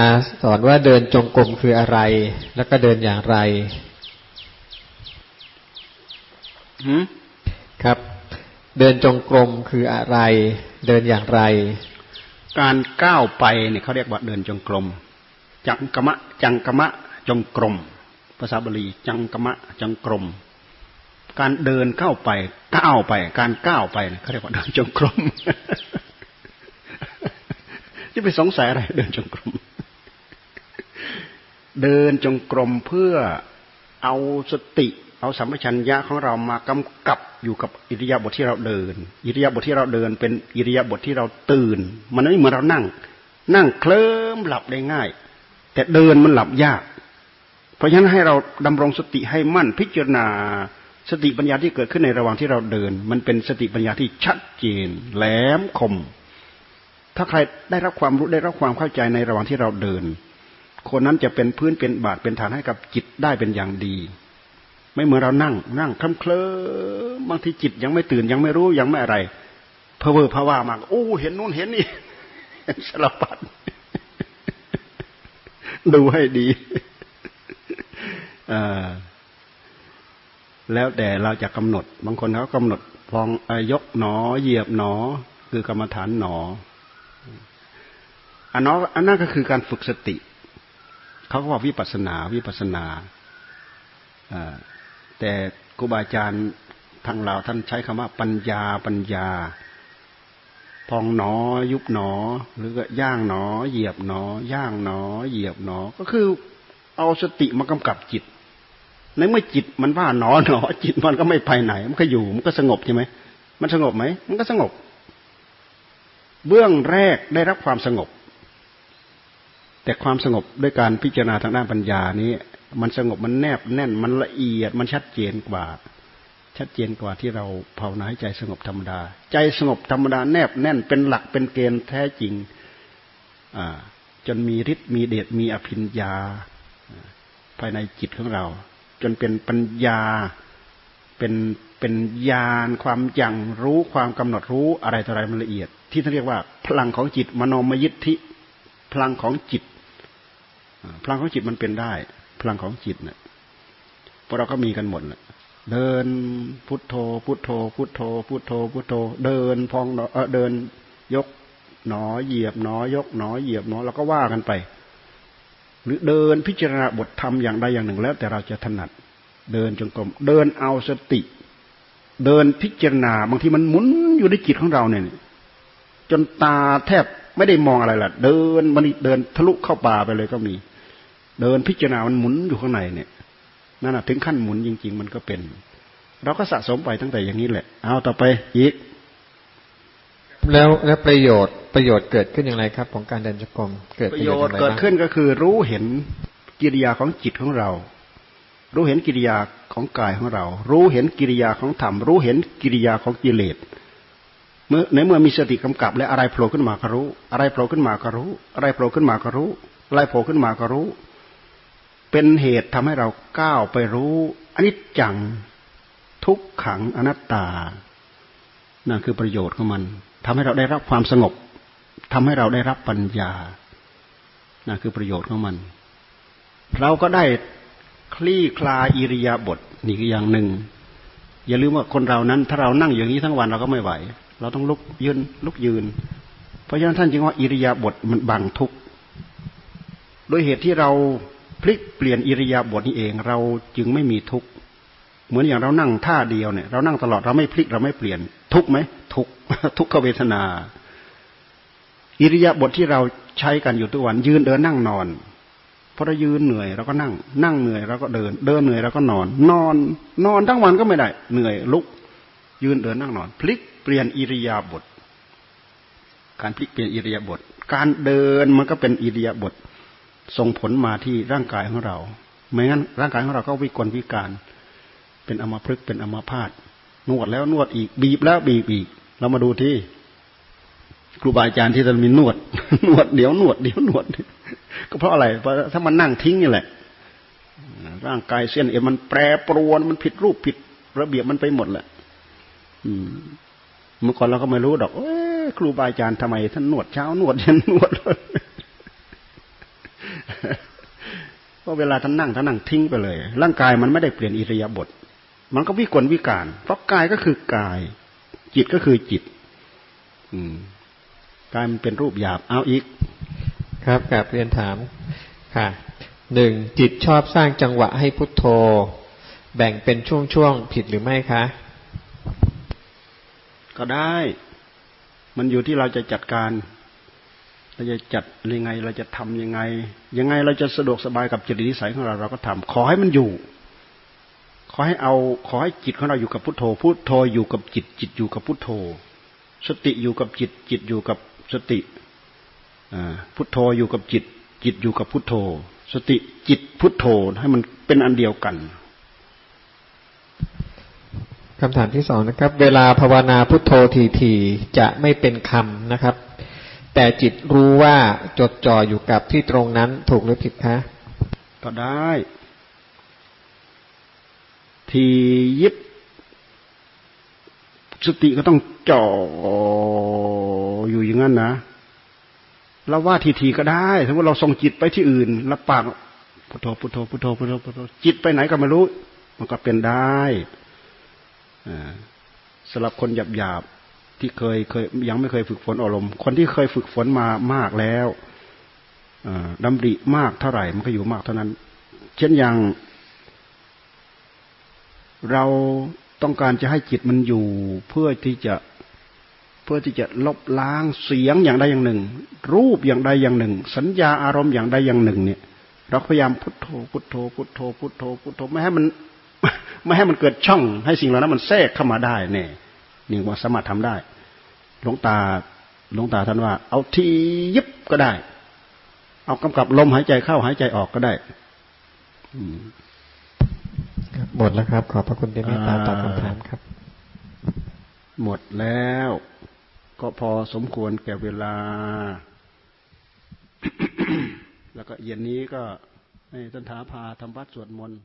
สอนว่าเดินจงกรมคืออะไรแล้วก็เดินอย่างไรครับเดินจงกรมคืออะไรเดินอย่างไรการก้าวไปเนี่ยเขาเรียกว่าเดินจงกรมจังกมะจังกมะจงกรมภาษาบาลีจังกมะจังกรมการเดินเข้าไปก้าวไปการก้าวไปเขาเรียกว่าเดินจงกรมจะไปสงสัยอะไรเดินจงกรมเดินจงกรมเพื่อเอาสติเอาสัมปชัญญะของเรามากำกับอยู่กับอิริยาบถที่เราเดินอิริยาบถที่เราเดินเป็นอิริยาบถที่เราตื่นมันไม่เหมือนเรานั่งนั่งเคลิ้มหลับได้ง่ายแต่เดินมันหลับยากเพราะฉะนั้นให้เราดำรงสติให้มั่นพิจารณาสติปัญญาที่เกิดขึ้นในระหว่างที่เราเดินมันเป็นสติปัญญาที่ชัดเจนแหลมคมถ้าใครได้รับความรู้ได้รับความเข้าใจในระหว่างที่เราเดินคนนั้นจะเป็นพื้นเป็นบาทเป็นฐานให้กับจิตได้เป็นอย่างดีไม่เหมือนเรานั่งนั่งคล้ำเคลิ้มบางทีจิตยังไม่ตื่นยังไม่รู้ยังไม่อะไรเพ้อเพ้อพะว่ามากโอ้เห็นนู่นเห็นนี่สารพัดดูให้ดีอ่าแล้วแต่เราจะกำหนดบางคนเขากำหนดพองยกหนอเหยียบหนอคือกรรมฐานหนออันนั้นอันนั้นก็คือการฝึกสติเขาก็ว่าวิปัสสนาวิปัสสนาอ่าแต่ครูบาอาจารย์ทางเราท่านใช้คำว่าปัญญาปัญญาพองหนอยุบหนอหรือก็ย่างหนอเหยียบหนอย่างหนอเหยียบหนอก็คือเอาสติมากำกับจิตในเมื่อจิตมันว่าหนอหนอจิตมันก็ไม่ไปไหนมันก็อยู่มันก็สงบใช่ไหมมันสงบไหมมันก็สงบเบื้องแรกได้รับความสงบแต่ความสงบด้วยการพิจารณาทางด้านปัญญานี้มันสงบมันแนบแน่นมันละเอียดมันชัดเจนกว่าชัดเจนกว่าที่เราภาวนาให้ใจสงบธรรมดาใจสงบธรรมดาแนบแน่นเป็นหลักเป็นเกณฑ์แท้จริงอ่าจนมีฤทธิ์มีเดชมีอภิญญาภายในจิตของเราจนเป็นปัญญาเป็นเป็นญาณความอย่างรู้ความกำหนดรู้อะไรต่ออะไรมันละเอียดที่เขาเรียกว่าพลังของจิตมโนมยิทธิพลังของจิตพลังของจิตมันเป็นได้พลังของจิตเนี่ยพวกเราก็มีกันหมดแหละเดินพุทโธพุทโธพุทโธพุทโธพุทโธเดินพองเออเดินยกหนอเหยียบหนอยกหนอเหยียบหนอเราก็ว่ากันไปหรือเดินพิจารณาบทธรรมอย่างใดอย่างหนึ่งแล้วแต่เราจะถนัดเดินจงกรมเดินเอาสติเดินพิจารณาบางทีมันหมุนอยู่ในจิตของเราเนี่ยจนตาแทบไม่ได้มองอะไรละเดินมันเดินทะลุเข้าป่าไปเลยก็มีเดินพิจารณามันหมุนอยู่ข้างในเนี่ยนั่นน่ะถึงขั้นหมุนจริงๆมันก็เป็นเราก็สะสมไปตั้งแต่อย่างนี้แหละเอาต่อไปอีกแล้วและประโยชน์ประโยชน์เกิดขึ้นอย่างไรครับของการเดินจงกรมเกิดประโยชน์เกิดขึ้นก็คือรู้เห็นกิริยาของจิตของเรารู้เห็นกิริยาของกายของเรารู้เห็นกิริยาของธรรมรู้เห็นกิริยาของกิเลสเมื่อในเมื่อมีสติกำกับและอะไรโผล่ขึ้นมาก็รู้อะไรโผล่ขึ้นมาก็รู้อะไรโผล่ขึ้นมาก็รู้อะไรโผล่ขึ้นมาก็รู้เป็นเหตุทำให้เราก้าวไปรู้อนิจจังทุกขังอนัตตานั่นคือประโยชน์ของมันทำให้เราได้รับความสงบท ำให้เราได้รับปัญญานะคือประโยชน์ของมันเราก็ได้คลี่คลายอิริยาบถนี่ก็อย่างหนึ่งอย่าลืมว่าคนเรานั้นถ้าเรานั่งอย่างนี้ทั้งวันเราก็ไม่ไหวเราต้องลุกยืนลุกยืนเพราะฉะนั้นท่านจึงว่าอิริยาบถมันบังทุกข์โดยเหตุที่เราพลิกเปลี่ยนอิริยาบถนี้เองเราจึงไม่มีทุกข์เหมือนอย่างเรานั่งท่าเดียวเนี่ยเรานั่งตลอดเราไม่พลิกเราไม่เปลี่ยนทุกข์มั้ยทุกข์ทุกขเวทนาอิริยาบถที่เราใช้กันอยู่ทุกวันยืนเดินนั่งนอนพอเรายืนเหนื่อยเราก็นั่งนั่งเหนื่อยเราก็เดินเดินเหนื่อยเราก็นอนนอนนอนทั้งวันก็ไม่ได้เหนื่อยลุกยืนเดินนั่งนอนพลิกเปลี่ยนอิริยาบถการพลิกเปลี่ยนอิริยาบถการเดินมันก็เป็นอิริยาบถส่งผลมาที่ร่างกายของเราไม่งั้นร่างกายของเราก็วิกลวิการเป็นอัมพฤกษ์เป็นอัมพาตนวดแล้วนวดอีกบีบแล้วบีบอีกเรามาดูที่ครูบาอาจารย์ที่ท่านมีนวดนวดเดี๋ยวนวดเดี๋ยวนวดก็เพราะอะไรเพราะถ้ามันนั่งทิ้งนี่แหละร่างกายเส้นเอ็นมันแปรปรวนมันผิดรูปผิดระเบียบมันไปหมดแหละเมื่อก่อนเราก็ไม่รู้ดอกครูบาอาจารย์ทำไมท่านนวดเช้านวดเย็นนวดเพราะเวลาท่านนั่งท่านนั่งทิ้งไปเลยร่างกายมันไม่ได้เปลี่ยนอิริยาบถมันก็วิกลวิการเพราะกายก็คือกายจิตก็คือจิตกายมันเป็นรูปหยาบเอาอีกครับกลับเรียนถามค่ะหนึ่งจิตชอบสร้างจังหวะให้พุทโธแบ่งเป็นช่วงๆผิดหรือไม่คะก็ได้มันอยู่ที่เราจะจัดการเราจะจัดยังไงเราจะทำยังไงยังไงเราจะสะดวกสบายกับจริตนิสัยของเราเราก็ทำขอให้มันอยู่ขอให้เอาขอให้จิตของเราอยู่กับพุทโธพุทโธอยู่กับจิตจิตอยู่กับพุทโธสติอยู่กับจิตจิตอยู่กับสติพุทโธอยู่กับจิตจิตอยู่กับพุทโธสติจิตพุทโธให้มันเป็นอันเดียวกันคำถามที่สองนะครับเวลาภาวนาพุทโธทีๆจะไม่เป็นคำนะครับแต่จิตรู้ว่าจดจ่ออยู่กับที่ตรงนั้นถูกหรือผิดคะก็ได้ทียิบสติก็ต้องจ่ออยู่อย่างนั้นนะเราว่าทีๆก็ได้สมมติเราส่งจิตไปที่อื่นแล้วปากพุทโธพุทโธพุทโธพุทโธพุทโธจิตไปไหนก็ไม่รู้มันก็เป็นได้สำหรับคนหยาบๆที่เคยเคยยังไม่เคยฝึกฝนอารมณ์คนที่เคยฝึกฝนมามากแล้วดำริมากเท่าไหร่มันก็อยู่มากเท่านั้นเช่นอย่างเราต้องการจะให้จิตมันอยู่เพื่อที่จะเพื่อที่จะลบล้างเสียงอย่างใดอย่างหนึ่งรูปอย่างใดอย่างหนึ่งสัญญาอารมณ์อย่างใดอย่างหนึ่งเนี่ยเราพยายามพุทโธพุทโธพุทโธพุทโธพุทโธไม่ให้มันไม่ให้มันเกิดช่องให้สิ่งเหล่านั้นมันแทรกเข้ามาได้เนี่ยนี่ว่าสามารถทำได้หลวงตาหลวงตาท่านว่าเอาทียิบก็ได้เอากำกับลมหายใจเข้าหายใจออกก็ได้หมดแล้วครับขอบพระคุณที่เมตตาตอบคำถามครับหมดแล้วก็พอสมควรแก่เวลา แล้วก็เย็นนี้ก็ให้ท่านท้าพาทำวัดสวดมนต์